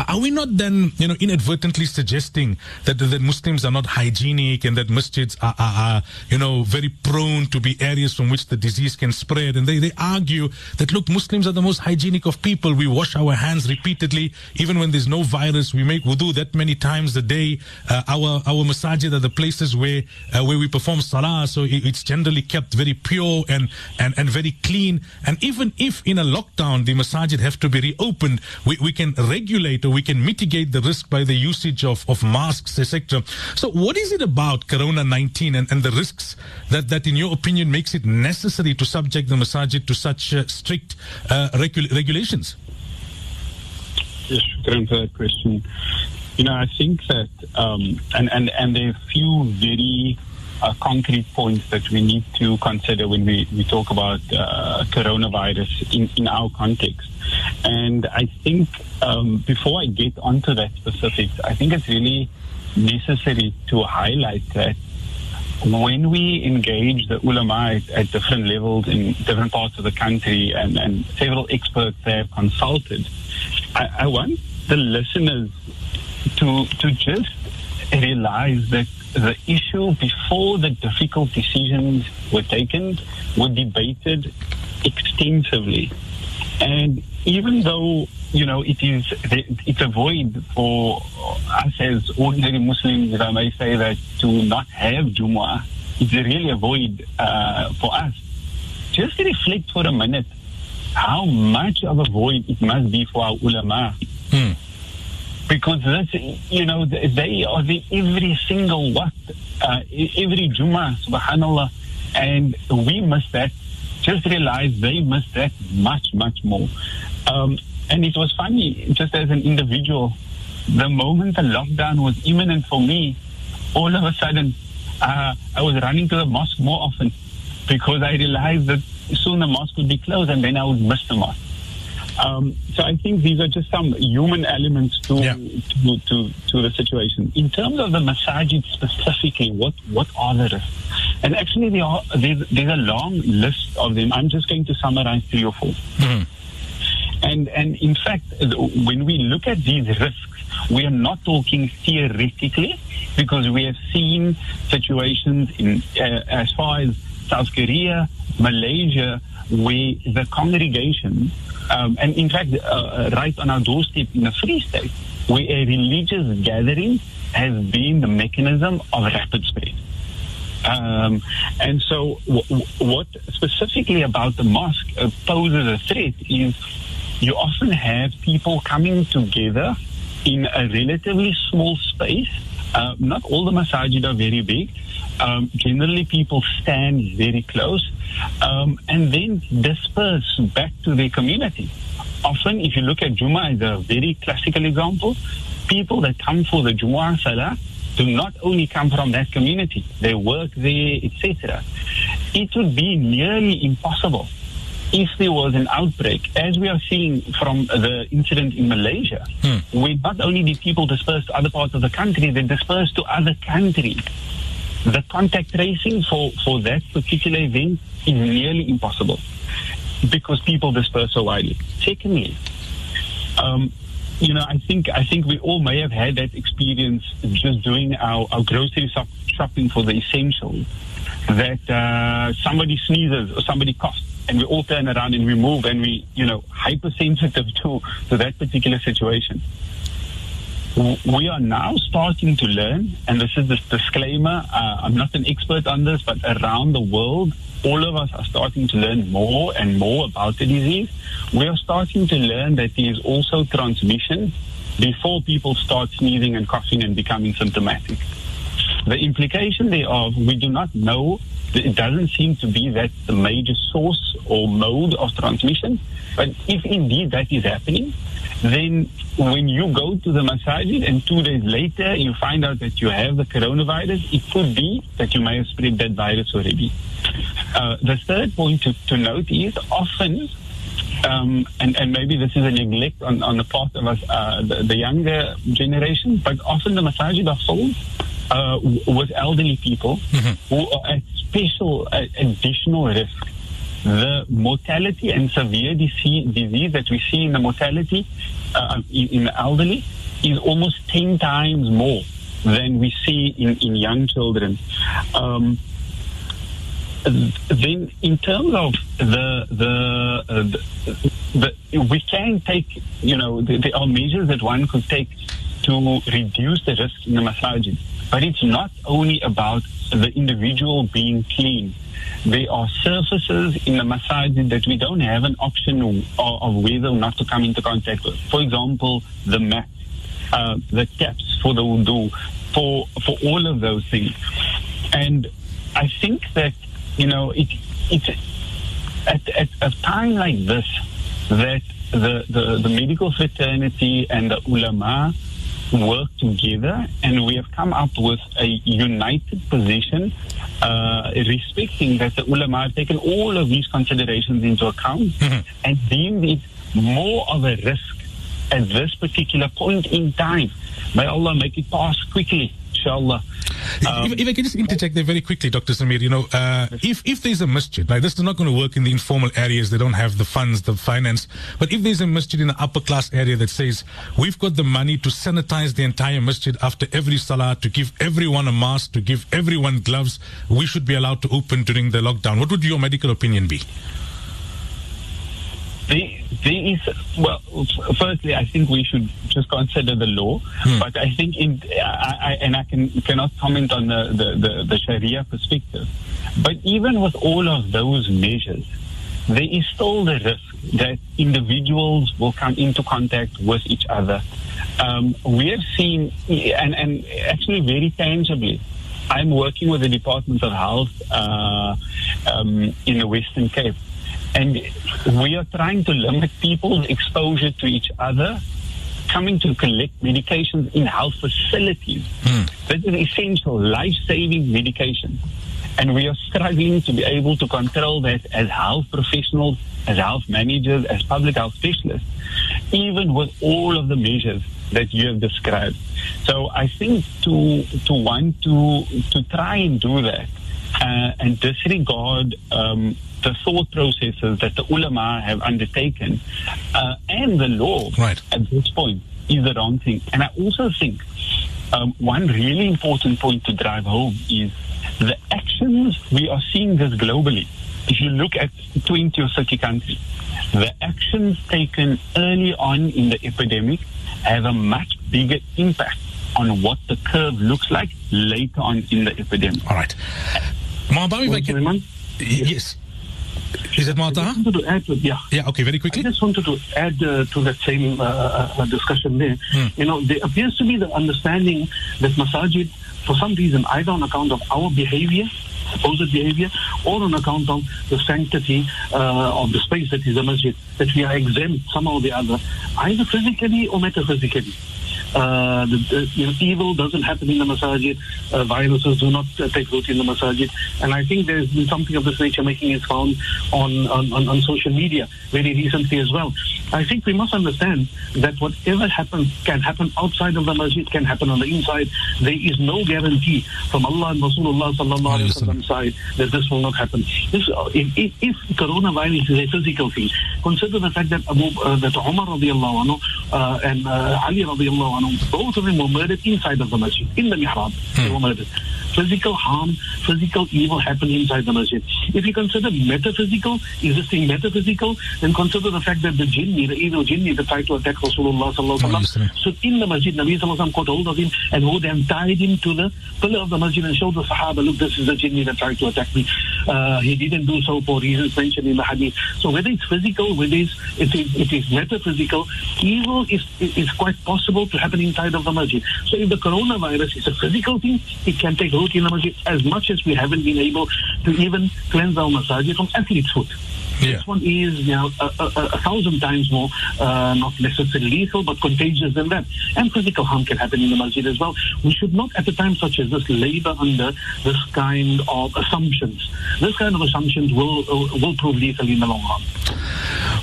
are we not then, you know, inadvertently suggesting that, that Muslims are not hygienic and that masjids are, are, are, you know, very prone to be areas from which the disease can spread? And they, they argue that, look, Muslims are the most hygienic of people. We wash our hands repeatedly, even when there's no virus. We make wudu that many times a day. Uh, our our masajid are the places where uh, where we perform salah, so it, it's generally kept very pure and, and, and very clean. And even if in a lockdown the masajid have to be reopened, we, we can regulate or we can mitigate the risk by the usage of, of masks, et cetera. So what is it about Corona nineteen and, and the risks that, that in your opinion makes it necessary to subject the masajid to such uh, strict uh, regu- regulations? Yes, thanks for that question. You know, I think that, um, and, and, and there are a few very uh, concrete points that we need to consider when we, we talk about uh, coronavirus in, in our context. And I think um, before I get onto that specifics, I think it's really necessary to highlight that when we engage the ulama at, at different levels in different parts of the country and, and several experts they have consulted, I, I want the listeners to to just realize that the issue before the difficult decisions were taken were debated extensively, and even though you know it is it's a void for us as ordinary Muslims, if I may say that, to not have Jumu'ah, it's really a void uh, for us. Just reflect for a minute how much of a void it must be for our ulama. Hmm. Because that's, you know, they are the every single waqt, uh, every Jummah, subhanallah, and we miss that. Just realize they miss that much, much more. Um, and it was funny, just as an individual, the moment the lockdown was imminent for me, all of a sudden, uh, I was running to the mosque more often because I realized that soon the mosque would be closed and then I would miss the mosque. Um, so I think these are just some human elements to, yeah. to to to the situation. In terms of the masajid specifically, what, what are the risks? And actually, there are, there's, there's a long list of them. I'm just going to summarize three or four. Mm-hmm. And and in fact, when we look at these risks, we are not talking theoretically, because we have seen situations in uh, as far as South Korea, Malaysia, where the congregation. Um, and in fact, uh, right on our doorstep in a free state, where a religious gathering has been the mechanism of rapid spread. Um, and so w- w- what specifically about the mosque uh, poses a threat is you often have people coming together in a relatively small space. Uh, not all the masajid are very big. Um, generally, people stand very close um, and then disperse back to their community. Often, if you look at Jummah as a very classical example, people that come for the Jummah Salah do not only come from that community. They work there, et cetera. It would be nearly impossible if there was an outbreak, as we are seeing from the incident in Malaysia, hmm. where not only did people disperse to other parts of the country, they dispersed to other countries. The contact tracing for, for that particular event is nearly impossible because people disperse so widely. Secondly, um, you know, I think I think we all may have had that experience just doing our, our grocery shop, shopping for the essentials, that uh, somebody sneezes or somebody coughs. and we all turn around and we move and we, you know, hypersensitive to, to that particular situation. We are now starting to learn, and this is this disclaimer, uh, I'm not an expert on this, but around the world, all of us are starting to learn more and more about the disease. We are starting to learn that there is also transmission before people start sneezing and coughing and becoming symptomatic. The implication thereof, we do not know. It doesn't seem to be that the major source or mode of transmission. But if indeed that is happening, then when you go to the masajid and two days later you find out that you have the coronavirus, it could be that you may have spread that virus already. Uh, the third point to, to note is often, um, and, and maybe this is a neglect on, on the part of us, uh, the, the younger generation, but often the masajid are full uh, with elderly people mm-hmm. who are at special uh, additional risk. The mortality and severe disease that we see in the mortality uh, in, in the elderly is almost ten times more than we see in, in young children. Um, then in terms of the, the, uh, the, the, we can take, you know, there are measures that one could take to reduce the risk in the masajid. But it's not only about the individual being clean. There are surfaces in the masajid that we don't have an option of whether or not to come into contact with. For example, the mat, uh, the caps for the wudu, for, for all of those things. And I think that, you know, it, it's at, at a time like this that the, the, the medical fraternity and the ulama work together, and we have come up with a united position uh, respecting that the ulama have taken all of these considerations into account mm-hmm. and deemed it more of a risk at this particular point in time. May Allah make it pass quickly, inshallah. Um, if, if I can just interject there very quickly, Doctor Zameer, you know, uh, if, if there's a masjid, like this is not going to work in the informal areas, they don't have the funds, the finance, but if there's a masjid in the upper class area that says, we've got the money to sanitize the entire masjid after every salah, to give everyone a mask, to give everyone gloves, we should be allowed to open during the lockdown. What would your medical opinion be? There, there is, well, firstly, I think we should just consider the law, hmm. but I think, in, I, I, and I can, cannot comment on the, the, the, the Sharia perspective, but even with all of those measures, there is still the risk that individuals will come into contact with each other. Um, we have seen, and, and actually very tangibly, I'm working with the Department of Health uh, um, in the Western Cape. And we are trying to limit people's exposure to each other, coming to collect medications in health facilities. Mm. This is essential, life-saving medication. And we are struggling to be able to control that as health professionals, as health managers, as public health specialists, even with all of the measures that you have described. So I think to to want to, to try and do that uh, and disregard um, the thought processes that the ulama have undertaken uh, and the law right. at this point is the wrong thing. And I also think um, one really important point to drive home is the actions. We are seeing this globally. If you look at twenty or thirty countries, the actions taken early on in the epidemic have a much bigger impact on what the curve looks like later on in the epidemic. All right. Maulana, if I can... Yes. Is it Maulana? I just wanted to add to, yeah. Yeah, okay, very quickly. I just wanted to add uh, to that same uh, uh, discussion there. Mm. You know, there appears to be the understanding that masajid, for some reason, either on account of our behavior, supposed behavior, or on account of the sanctity uh, of the space that is a masjid, that we are exempt somehow or the other, either physically or metaphysically. Uh, the, the, you know, evil doesn't happen in the masajid, uh, viruses do not uh, take root in the masajid, and I think there's been something of this nature making its found on, on, on, on social media very recently as well. I think we must understand that whatever happens can happen outside of the masjid, can happen on the inside. There is no guarantee from Allah and Rasulullah sallallahu alayhi wa sallam side that this will not happen. This, if, if, if coronavirus is a physical thing, consider the fact that Abu, uh, that Umar radiallahu anhu uh, and uh, Ali radiallahu anhu, both of them were murdered inside of the masjid, in the mihrab. Hmm. They were murdered. physical harm, physical evil happening inside the masjid. If you consider metaphysical, is this thing metaphysical, then consider the fact that the jinni, the evil jinni, the tried to attack Rasulullah sallallahu alaihi wasallam. So in the masjid, Nabi sallallahu alaihi wasallam caught hold of him and who then tied him to the pillar of the masjid and showed the Sahaba, look, this is the jinni that tried to attack me. Uh, he didn't do so for reasons mentioned in the hadith. So whether it's physical, whether it's, it is, it is metaphysical, evil is, is quite possible to happen inside of the masjid. So if the coronavirus is a physical thing, it can take root in the masjid as much as we haven't been able to even cleanse our masajid from athlete's foot. Yeah. This one is, you know, a, a, a thousand times more, uh, not necessarily lethal, but contagious than that. And physical harm can happen in the masjid as well. We should not, at a time such as this, labor under this kind of assumptions. This kind of assumptions will uh, will prove lethal in the long run.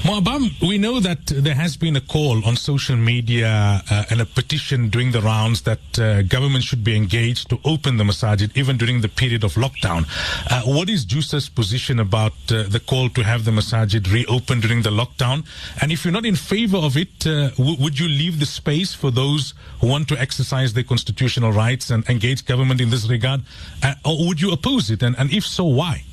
Moabam, we know that there has been a call on social media uh, and a petition doing the rounds that uh, government should be engaged to open the masajid even during the period of lockdown. Uh, what is Jusa's position about uh, the call to have the masajid reopened during the lockdown? And if you're not in favor of it, uh, w- would you leave the space for those who want to exercise their constitutional rights and engage government in this regard? Uh, or would you oppose it? And, and if so, why?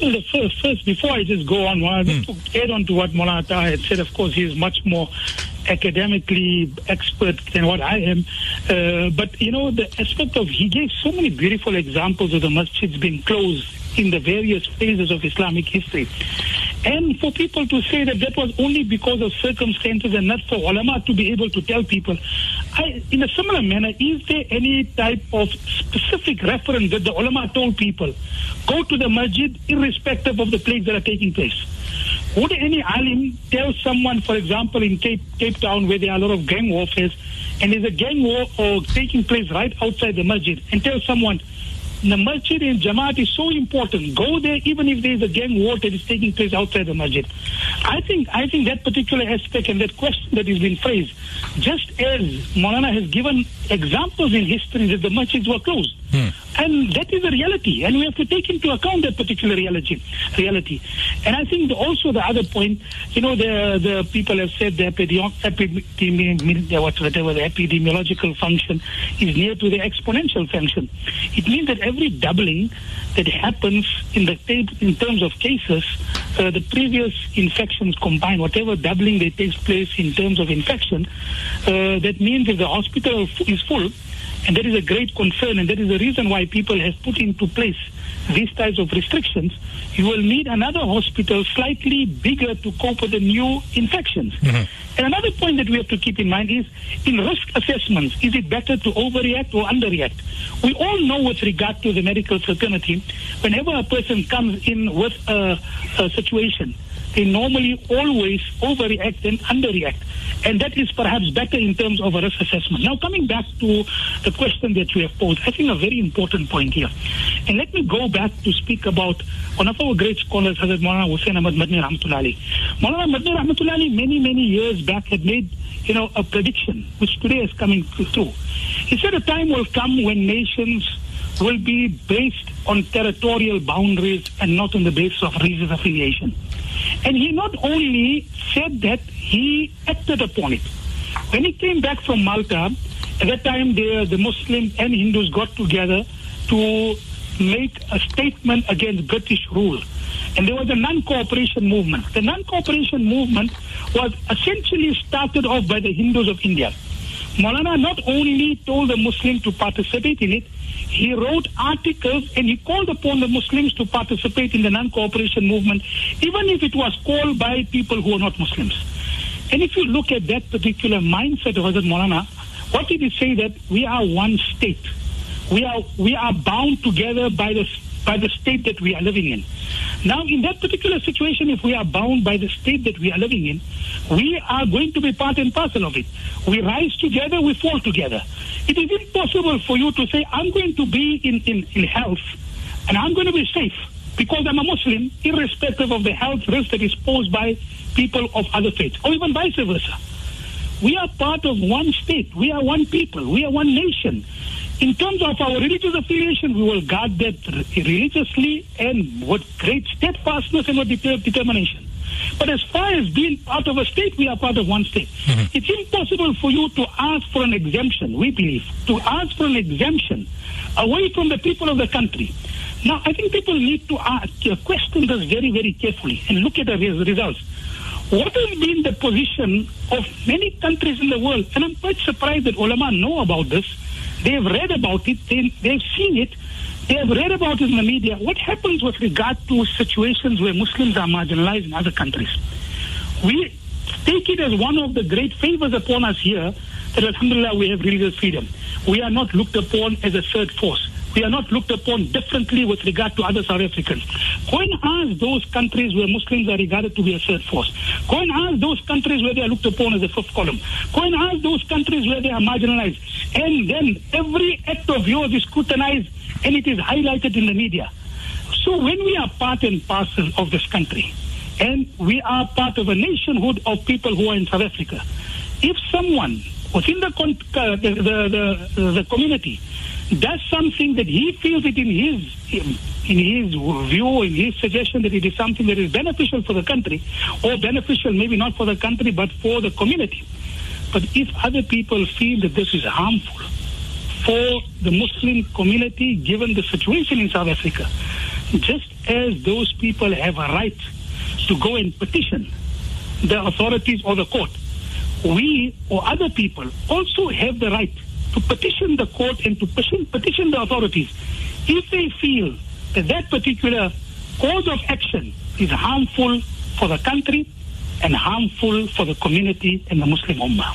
First, first, before I just go on, I just mm. to add on to what Maulana Taha had said. Of course, he is much more academically expert than what I am. Uh, but, you know, the aspect of, he gave so many beautiful examples of the masjids being closed in the various phases of Islamic history. And for people to say that that was only because of circumstances and not for ulama to be able to tell people, I, in a similar manner, is there any type of specific reference that the ulama told people, go to the masjid irrespective of the plagues that are taking place? Would any alim tell someone, for example, in Cape, Cape Town, where there are a lot of gang warfare, and there's a gang war or taking place right outside the masjid, and tell someone, the masjid and Jamaat is so important, go there even if there is a gang war that is taking place outside the masjid? I think I think that particular aspect and that question that is being phrased, just as Maulana has given examples in history that the masjids were closed. Hmm. And that is a reality, and we have to take into account that particular reality. Reality, and I think also the other point, you know, the the people have said the epidemi- epidemi- whatever the epidemiological function is near to the exponential function. It means that every doubling that happens in the in terms of cases, uh, the previous infections combined, whatever doubling that takes place in terms of infection, uh, that means if the hospital is full. And that is a great concern, and that is the reason why people have put into place these types of restrictions. You will need another hospital slightly bigger to cope with the new infections. Mm-hmm. And another point that we have to keep in mind is, in risk assessments, is it better to overreact or underreact? We all know, with regard to the medical fraternity, whenever a person comes in with a, a situation, they normally always overreact and underreact. And that is perhaps better in terms of a risk assessment. Now, coming back to the question that you have posed, I think a very important point here. And let me go back to speak about one of our great scholars, Hazrat Maulana Hussein Ahmad Madani Rahmatullahi. Maulana Madani Rahmatullahi, many, many years back, had made, you know, a prediction, which today is coming true. He said a time will come when nations will be based on territorial boundaries and not on the basis of religious affiliation. And he not only said that, he acted upon it. When he came back from Malta, at that time the, the Muslims and Hindus got together to make a statement against British rule. And there was a non-cooperation movement. The non-cooperation movement was essentially started off by the Hindus of India. Maulana not only told the Muslims to participate in it, he wrote articles and he called upon the Muslims to participate in the non-cooperation movement, even if it was called by people who are not Muslims. And if you look at that particular mindset of Hazrat Maulana, what did he say? That we are one state. We are we are bound together by the by the state that we are living in. Now, in that particular situation, if we are bound by the state that we are living in, we are going to be part and parcel of it. We rise together, we fall together. It is impossible for you to say, I'm going to be in, in, in health, and I'm going to be safe, because I'm a Muslim, irrespective of the health risk that is posed by people of other faiths, or even vice versa. We are part of one state, we are one people, we are one nation. In terms of our religious affiliation, we will guard that religiously and with great steadfastness and with determination. But as far as being part of a state, we are part of one state. Mm-hmm. It's impossible for you to ask for an exemption, we believe, to ask for an exemption away from the people of the country. Now, I think people need to ask, uh, question this very, very carefully and look at the res- results. What has been the position of many countries in the world? And I'm quite surprised that ulama know about this. They've read about it. They, they've seen it. They have read about it in the media. What happens with regard to situations where Muslims are marginalized in other countries? We take it as one of the great favors upon us here that, alhamdulillah, we have religious freedom. We are not looked upon as a third force. We are not looked upon differently with regard to other South Africans. Go and ask those countries where Muslims are regarded to be a third force. Go and ask those countries where they are looked upon as a fifth column. Go and ask those countries where they are marginalized. And then every act of yours is scrutinized and it is highlighted in the media. So when we are part and parcel of this country, and we are part of a nationhood of people who are in South Africa, if someone within the con- uh, the, the, the, the community does something that he feels it in his in his view, in his suggestion that it is something that is beneficial for the country, or beneficial maybe not for the country but for the community. But if other people feel that this is harmful for the Muslim community, given the situation in South Africa, just as those people have a right to go and petition the authorities or the court, we or other people also have the right to petition the court and to petition, petition the authorities if they feel that that particular cause of action is harmful for the country and harmful for the community and the Muslim Ummah.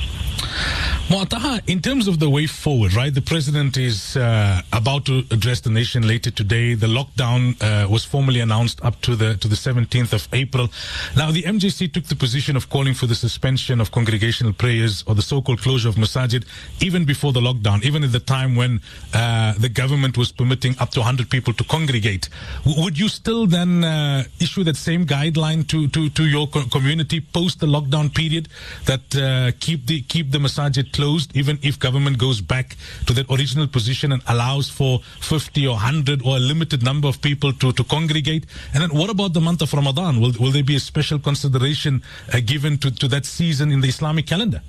Maulana Taha, in terms of the way forward, right, the president is uh, about to address the nation later today. The lockdown uh, was formally announced up to the to the seventeenth of April. Now, the M J C took the position of calling for the suspension of congregational prayers or the so-called closure of masajid even before the lockdown, even at the time when uh, the government was permitting up to one hundred people to congregate. W- would you still then uh, issue that same guideline to, to, to your co- community post the lockdown period that uh, keep the keep the masajid closed, even if government goes back to that original position and allows for fifty or one hundred or a limited number of people to, to congregate? And then what about the month of Ramadan? Will, will there be a special consideration uh, given to, to that season in the Islamic calendar?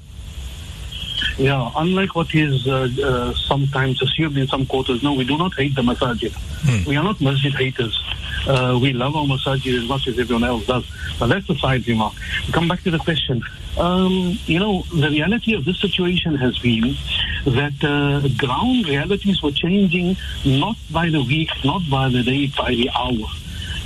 Yeah, unlike what is uh, uh, sometimes assumed in some quarters, no, we do not hate the masajid. Hmm. We are not masjid haters. Uh, we love our masajid as much as everyone else does. But that's a side remark. Come back to the question. Um, you know, the reality of this situation has been that uh, ground realities were changing not by the week, not by the day, by the hour.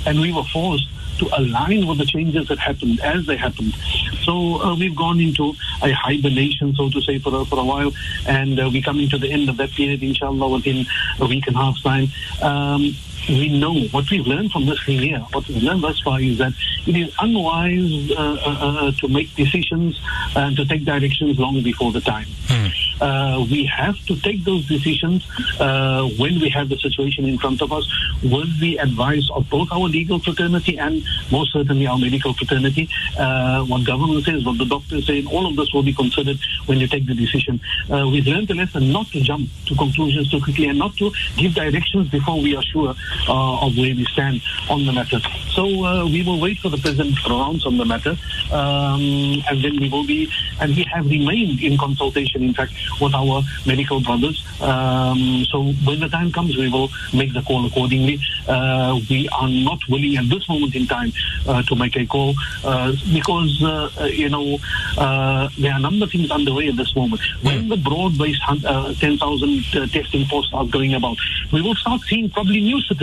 And we were forced to align with the changes that happened as they happened. So uh, we've gone into a hibernation, so to say, for a, for a while, and uh, we're coming to the end of that period, inshallah, within a week and a half's time. Um, we know what we've learned from this thing here, what we've learned thus far is that it is unwise uh, uh, uh, to make decisions and to take directions long before the time. Mm. Uh, we have to take those decisions uh, when we have the situation in front of us with the advice of both our legal fraternity and most certainly our medical fraternity. Uh, what government says, what the doctors say, all of this will be considered when you take the decision. Uh, we've learned the lesson not to jump to conclusions too quickly and not to give directions before we are sure uh, of where we stand on the matter. So uh, we will wait for the president to pronounce on the matter, um, and then we will be, and we have remained in consultation, in fact, with our medical brothers. Um, so when the time comes, we will make the call accordingly. Uh, we are not willing at this moment in time uh, to make a call uh, because, uh, you know, uh, there are a number of things underway at this moment. When the broad-based uh, ten thousand uh, testing posts are going about, we will start seeing probably new statistics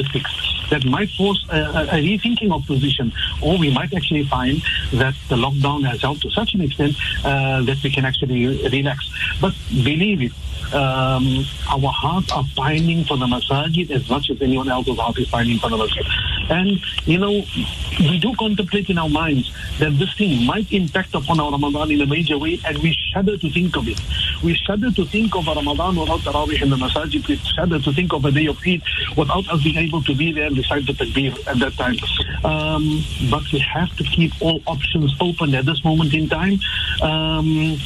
that might force a, a, a rethinking of position, or we might actually find that the lockdown has helped to such an extent uh, that we can actually relax. But believe it, um, our hearts are pining for the masajid as much as anyone else's heart is pining for the masajid. And, you know, we do contemplate in our minds that this thing might impact upon our Ramadan in a major way, and we shudder to think of it. We shudder to think of a Ramadan without Tarawih in the masajid. We shudder to think of a day of Eid without us being able to be there and recite the takbir at that time. Um, but we have to keep all options open at this moment in time. Um,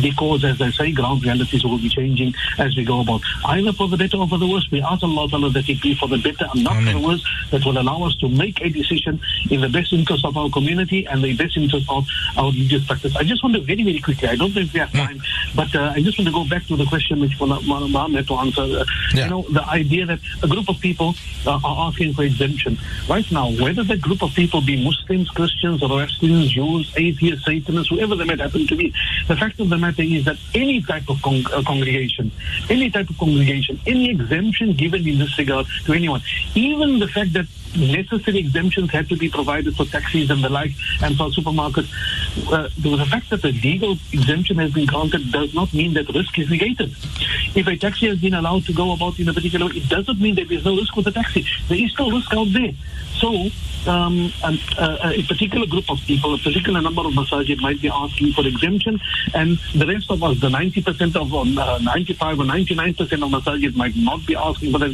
because, as they say, ground realities will be changing as we go about, either for the better or for the worse. We ask Allah Ta'ala that it be for the better and not Amen. For the worse, that will allow us to make a decision in the best interest of our community and the best interest of our religious practice. I just want to very, very quickly, I don't think we have time, but uh, I just want to go back to the question which Maulana had to answer. Uh, yeah. You know, the idea that a group of people uh, are asking for exemption. Right now, whether that group of people be Muslims, Christians, or Westerners, Jews, atheists, Satanists, whoever they might happen to be, the fact of the matter is that any type of con- uh, congregation, any type of congregation, any exemption given in this regard to anyone, even the fact that necessary exemptions had to be provided for taxis and the like and for supermarkets, uh, the fact that the legal exemption has been granted does not mean that risk is negated. If a taxi has been allowed to go about in a particular way, it doesn't mean that there is no risk with the taxi. There is still risk out there. So um, and, uh, a particular group of people, a particular number of masajid might be asking for exemption, and the rest of us, the ninety percent of uh, ninety-five or ninety-nine percent of masajid might not be asking for that,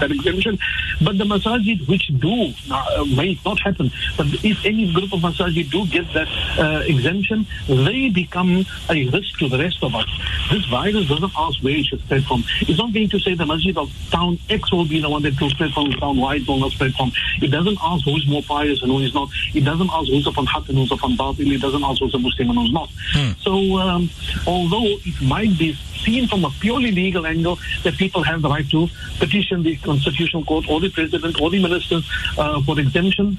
that exemption. But the masajid which do uh, may not happen, but if any group of masajid do get that uh, exemption, they become a risk to the rest of us. This virus doesn't ask where it should spread from. It's not going to say the masjid of town X will be the one that will spread from, town Y will not spread from. It doesn't ask who is more pious and who is not. It doesn't ask who's upon Haq and who's upon Batil. It doesn't ask who's a Muslim and who's not. Hmm. So, um, although it might be seen from a purely legal angle that people have the right to petition the Constitutional Court or the President or the Minister uh, for exemption,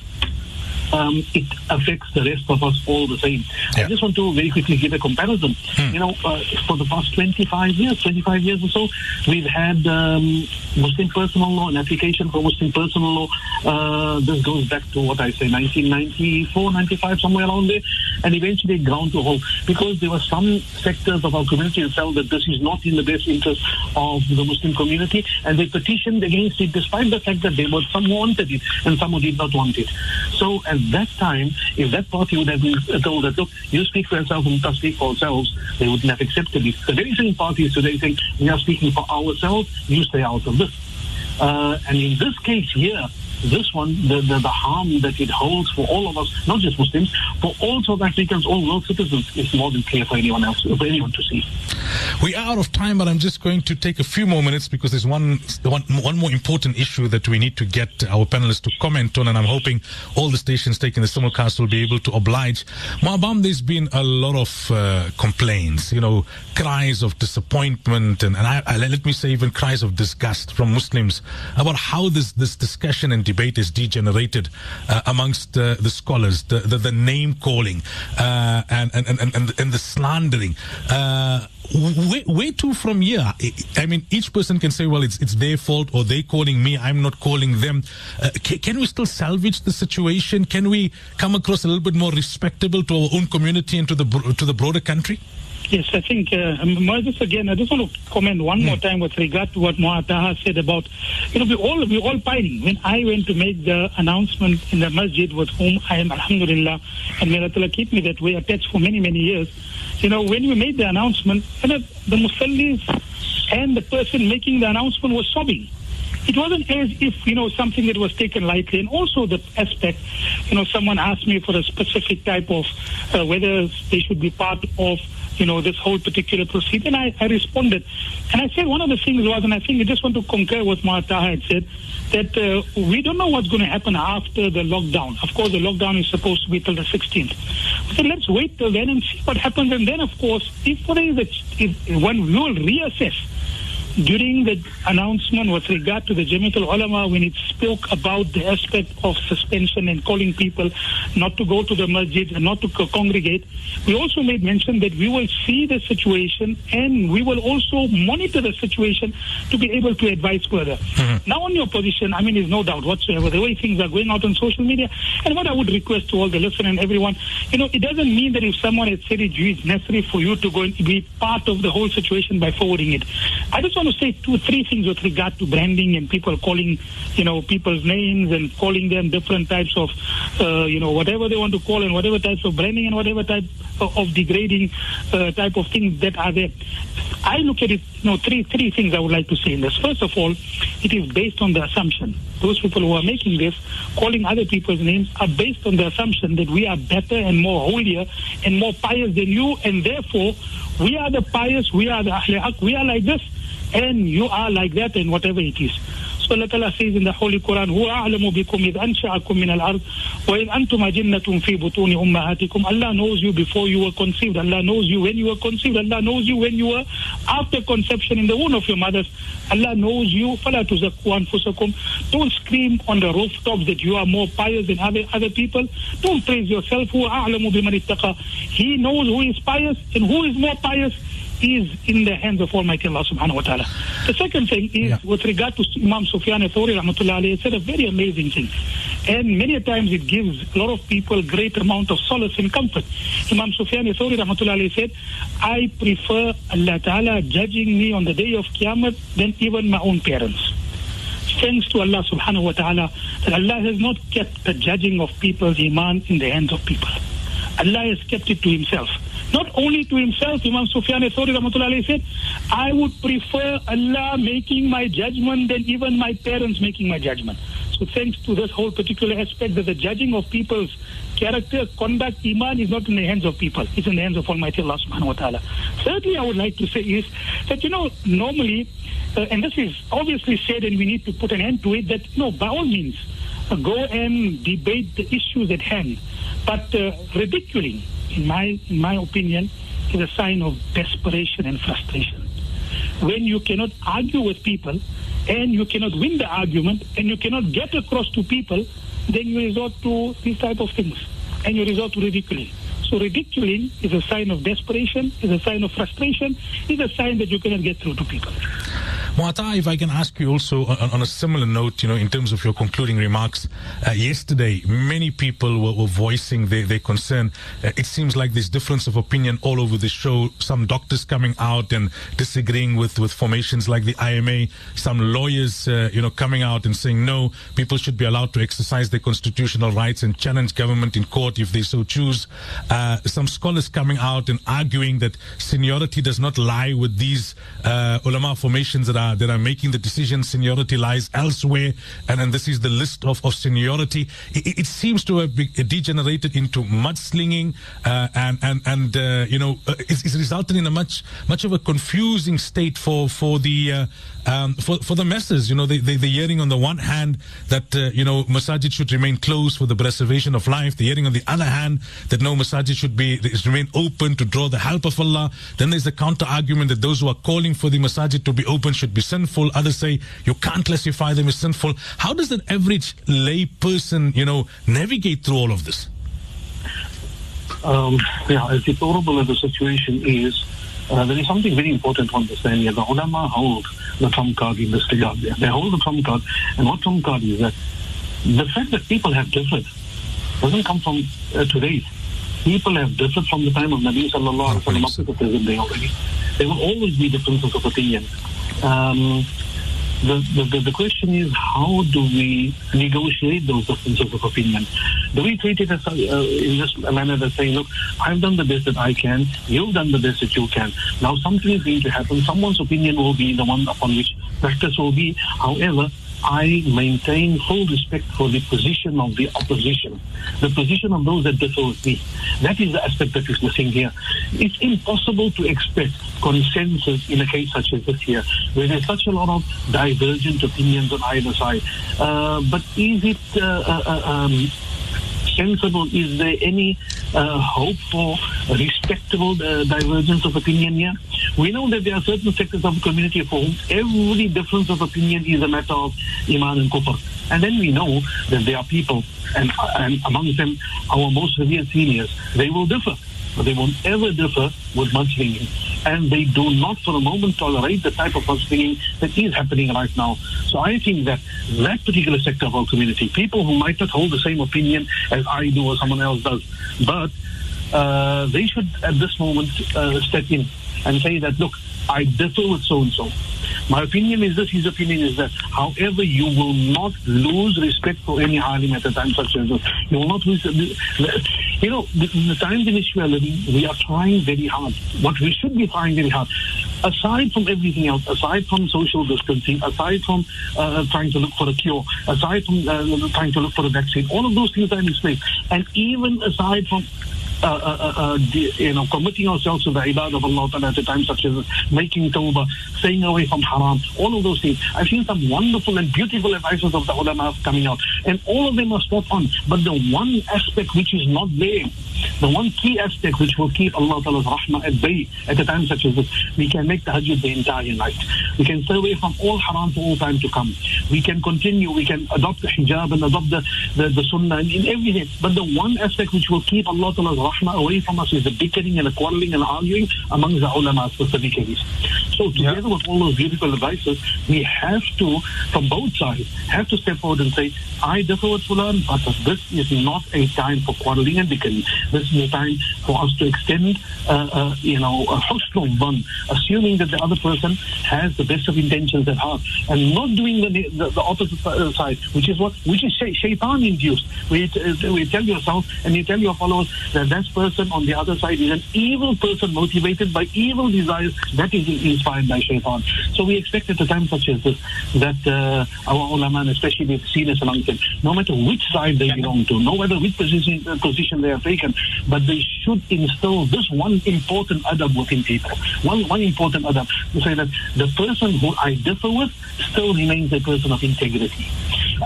Um, it affects the rest of us all the same. Yeah. I just want to very quickly give a comparison. Hmm. You know, uh, for the past twenty-five years, twenty-five years or so, we've had um, Muslim personal law, an application for Muslim personal law. Uh, this goes back to what I say, nineteen ninety-four, ninety-five, somewhere around there, and eventually it ground to halt because there were some sectors of our community that felt that this is not in the best interest of the Muslim community, and they petitioned against it despite the fact that there were some who wanted it and some who did not want it. So, and that time, if that party would have been told that, look, you speak for yourself and we speak for ourselves, they wouldn't have accepted it. The very same parties today think, we are speaking for ourselves, you stay out of this. Uh, and in this case here, this one, the, the the harm that it holds for all of us, not just Muslims, for all South Africans, all world citizens, is more than clear for anyone else, for anyone to see. We are out of time, but I'm just going to take a few more minutes because there's one, one, one more important issue that we need to get our panelists to comment on, and I'm hoping all the stations taking the simulcast will be able to oblige. Ma'abam, there's been a lot of uh, complaints, you know, cries of disappointment, and, and I, I, let me say even cries of disgust from Muslims about how this, this discussion and debate is degenerated uh, amongst uh, the scholars, the, the, the name calling uh, and, and, and, and, and the slandering. Uh, Way, way too from here. I mean, each person can say, well, it's it's their fault, or they calling me, I'm not calling them. Uh, can, can we still salvage the situation? Can we come across a little bit more respectable to our own community and to the to the broader country? Yes, I think, uh, Moses, again, I just want to comment one mm. more time with regard to what Maulana Taha said about, you know, we all we all pining. When I went to make the announcement in the masjid with whom I am, alhamdulillah, and may Allah keep me that way, attached for many, many years, you know, when we made the announcement, you know, the musallis and the person making the announcement was sobbing. It wasn't as if, you know, something that was taken lightly. And also the aspect, you know, someone asked me for a specific type of, uh, whether they should be part of, you know, this whole particular procedure. And I, I responded. And I said one of the things was, and I think I just want to concur with Maulana Taha had said, that uh, we don't know what's going to happen after the lockdown. Of course, the lockdown is supposed to be till the sixteenth. So let's wait till then and see what happens. And then, of course, if there is a, if one we will reassess. During the announcement with regard to the Jamiatul Ulama, when it spoke about the aspect of suspension and calling people not to go to the masjid and not to congregate, we also made mention that we will see the situation and we will also monitor the situation to be able to advise further. Mm-hmm. Now on your position, I mean, there's no doubt whatsoever the way things are going out on social media. And what I would request to all the listeners and everyone, you know, it doesn't mean that if someone has said it, it's necessary for you to go and be part of the whole situation by forwarding it. I just want to say two, three things with regard to branding and people calling, you know, people's names and calling them different types of, uh, you know, whatever they want to call and whatever types of branding and whatever type of degrading uh, type of things that are there. I look at it, you know, three three things I would like to say in this. First of all, it is based on the assumption. Those people who are making this, calling other people's names, are based on the assumption that we are better and more holier and more pious than you, and therefore we are the pious, we are the Ahlul Haq, we are like this, and you are like that, and whatever it is. So Allah Ta'ala says in the Holy Quran, "Huwa a'lamu bikum idh ansha'akum min al-ard wa in antum ajinnatun fi butuni ummahatikum." Allah knows you before you were conceived. Allah knows you when you were conceived. Allah knows you when you were after conception in the womb of your mothers. Allah knows you. Fala tuzakku anfusakum. Don't scream on the rooftops that you are more pious than other other people. Don't praise yourself. Huwa a'lamu biman ittaqa. He knows who is pious and who is more pious. Is in the hands of Almighty Allah subhanahu wa ta'ala. The second thing is, yeah. with regard to Imam Sufyan al-Thori rahmatullah alayhi, said a very amazing thing. And many times it gives a lot of people great amount of solace and comfort. Imam Sufyan al-Thori rahmatullah alayhi said, "I prefer Allah ta'ala judging me on the day of Qiyamah than even my own parents." Thanks to Allah subhanahu wa ta'ala that Allah has not kept the judging of people's iman in the hands of people. Allah has kept it to himself. Not only to himself, Imam Sufyan al-Thawri rahmatullahi said, "I would prefer Allah making my judgment than even my parents making my judgment." So thanks to this whole particular aspect that the judging of people's character, conduct, iman is not in the hands of people. It's in the hands of Almighty Allah subhanahu wa ta'ala. Thirdly, I would like to say is that, you know, normally, uh, and this is obviously said and we need to put an end to it, that, you know, by all means, uh, go and debate the issues at hand. But uh, ridiculing, in my in my opinion, is a sign of desperation and frustration. When you cannot argue with people, and you cannot win the argument, and you cannot get across to people, then you resort to these type of things, and you resort to ridiculing. So ridiculing is a sign of desperation, is a sign of frustration, is a sign that you cannot get through to people. Mu'ata, if I can ask you also on, on a similar note, you know, in terms of your concluding remarks, uh, yesterday many people were, were voicing their, their concern. Uh, it seems like there's difference of opinion all over the show. Some doctors coming out and disagreeing with, with formations like the I M A, some lawyers, uh, you know, coming out and saying, no, people should be allowed to exercise their constitutional rights and challenge government in court if they so choose. Uh, some scholars coming out and arguing that seniority does not lie with these uh, ulama formations that are that are making the decision. Seniority lies elsewhere, and, and this is the list of, of seniority. It, it seems to have degenerated into mudslinging, uh, and and and uh, you know, it's, it's resulted in a much much of a confusing state for for the. Uh, Um, for, for the masses, you know, they, they, they're hearing on the one hand that, uh, you know, masajid should remain closed for the preservation of life. They're hearing on the other hand that no, masajid should be should remain open to draw the help of Allah. Then there's the counter-argument that those who are calling for the masajid to be open should be sinful. Others say you can't classify them as sinful. How does an average lay person, you know, navigate through all of this? Um, yeah, it's horrible that the situation is. Uh, there is something very important to understand here. The ulama hold the trump card in this regard. They hold the trump card, and what trump card is that the fact that people have differed doesn't come from uh, today. People have differed from the time of Nabi sallallahu alaihi wasallam up to the present day already. There will always be differences of opinion. Um, the, the, the question is, how do we negotiate those differences of opinion? Do we treat it as, uh, in this manner that saying, look, I've done the best that I can, you've done the best that you can. Now something is going to happen, someone's opinion will be the one upon which practice will be. However, I maintain full respect for the position of the opposition, the position of those that differ with me. That is the aspect that is missing here. It's impossible to expect consensus in a case such as this here, where there's such a lot of divergent opinions on either side. Uh, but is it... Uh, uh, um, sensible? Is there any uh, hope for respectable uh, divergence of opinion here? We know that there are certain sectors of the community for whom every difference of opinion is a matter of iman and kufr. And then we know that there are people, and, and among them our most revered seniors, they will differ, but they won't ever differ with mudslinging. And they do not for a moment tolerate the type of mudslinging that is happening right now. So I think that that particular sector of our community, people who might not hold the same opinion as I do or someone else does, but uh, they should at this moment uh, step in and say that, look, I differ with so-and-so. My opinion is this, his opinion is that. However, you will not lose respect for any alim at a time such as this. You will not lose... You know, the, the times in which we are living, we are trying very hard. What we should be trying very hard, aside from everything else, aside from social distancing, aside from uh, trying to look for a cure, aside from uh, trying to look for a vaccine, all of those things are in place. And even aside from Uh, uh, uh, the, you know, committing ourselves to the ibadah of Allah Ta'ala at a time such as making tawbah, staying away from haram, all of those things. I've seen some wonderful and beautiful advices of the ulama coming out, and all of them are spot on. But the one aspect which is not there, the one key aspect which will keep Allah Ta'ala's rahmah at bay at a time such as this, we can make tahajjud the entire night. We can stay away from all haram for all time to come. We can continue, we can adopt the hijab and adopt the, the, the sunnah and in everything. But the one aspect which will keep Allah Ta'ala's rahmah away from us is the bickering and the quarreling and arguing among the ulama specifically. So together yeah. with all those beautiful advices, we have to, from both sides, have to step forward and say, I differ with Fulan, but this is not a time for quarreling and bickering. This is a time for us to extend, uh, uh, you know, a husnul dhann, assuming that the other person has the best of intentions at heart, and not doing the, the, the opposite side, which is what, which is sh- shaitan induced. We, uh, we tell yourself and you tell your followers that that person on the other side is an evil person motivated by evil desires that is inspired by shaitan. So we expect at a time such as this that uh, our ulama, especially the seniors among them, no matter which side they belong to, no matter which position, uh, position they have taken, but they should instill this one important adab within people. One, one important adab to say that the person who I differ with still remains a person of integrity.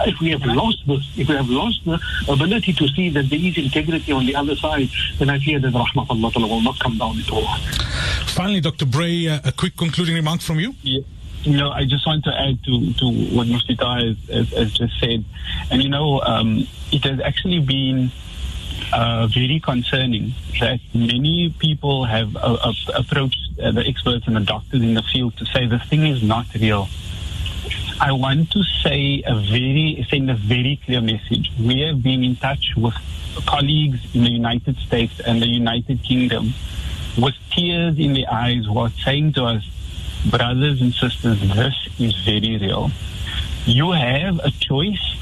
If we have lost this, if we have lost the ability to see that there is integrity on the other side, then I fear that the rahmah of Allah Ta'ala will not come down at all. Finally, Doctor Brey, uh, a quick concluding remark from you? Yeah. You know, I just want to add to, to what Mufti Taha has, has, has just said. And, you know, um, it has actually been uh, very concerning that many people have uh, uh, approached uh, the experts and the doctors in the field to say this thing is not real. I want to say a very, send a very clear message. We have been in touch with colleagues in the United States and the United Kingdom with tears in the eyes who are saying to us, brothers and sisters, this is very real. You have a choice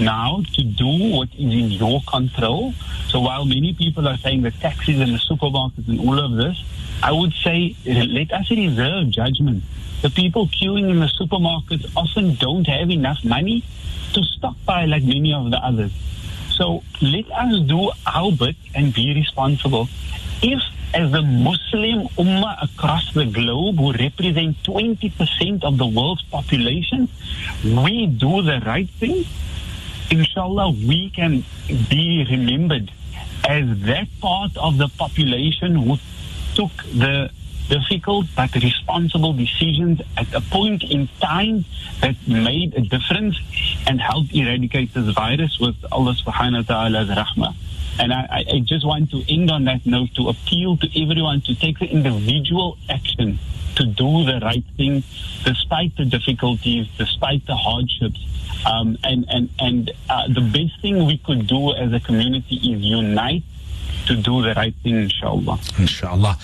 now to do what is in your control. So while many people are saying the taxis and the supermarkets and all of this, I would say let us reserve judgment. The people queuing in the supermarkets often don't have enough money to stockpile like many of the others. So let us do our bit and be responsible. If, as the Muslim Ummah across the globe, who represent twenty percent of the world's population, we do the right thing, inshallah, we can be remembered as that part of the population who took the difficult but responsible decisions at a point in time that made a difference and helped eradicate this virus with Allah subhanahu wa ta'ala's rahmah. And I, I just want to end on that note to appeal to everyone to take the individual action to do the right thing despite the difficulties, despite the hardships. Um, and and, and uh, the best thing we could do as a community is unite to do the right thing, inshallah. Inshallah.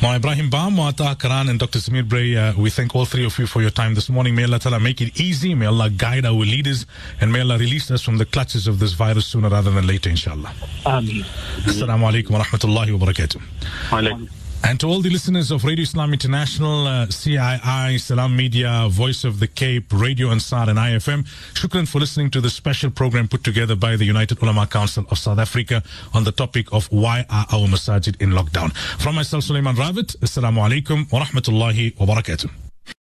Maulana Ebrahim Bham, Maulana Taha Karaan, and Doctor Zameer Brey, uh, we thank all three of you for your time this morning. May Allah Ta'ala make it easy. May Allah guide our leaders. And may Allah release us from the clutches of this virus sooner rather than later, inshallah. Ameen. Assalamu alaikum wa rahmatullahi wa barakatuh. Alaikum. And to all the listeners of Radio Islam International, uh, C I I, Salaam Media, Voice of the Cape, Radio Al-Ansar and I F M, shukran for listening to this special program put together by the United Ulama Council of South Africa on the topic of why are our masajid in lockdown. From myself, Suleiman Ravat, Assalamu alaikum wa rahmatullahi wa barakatuh.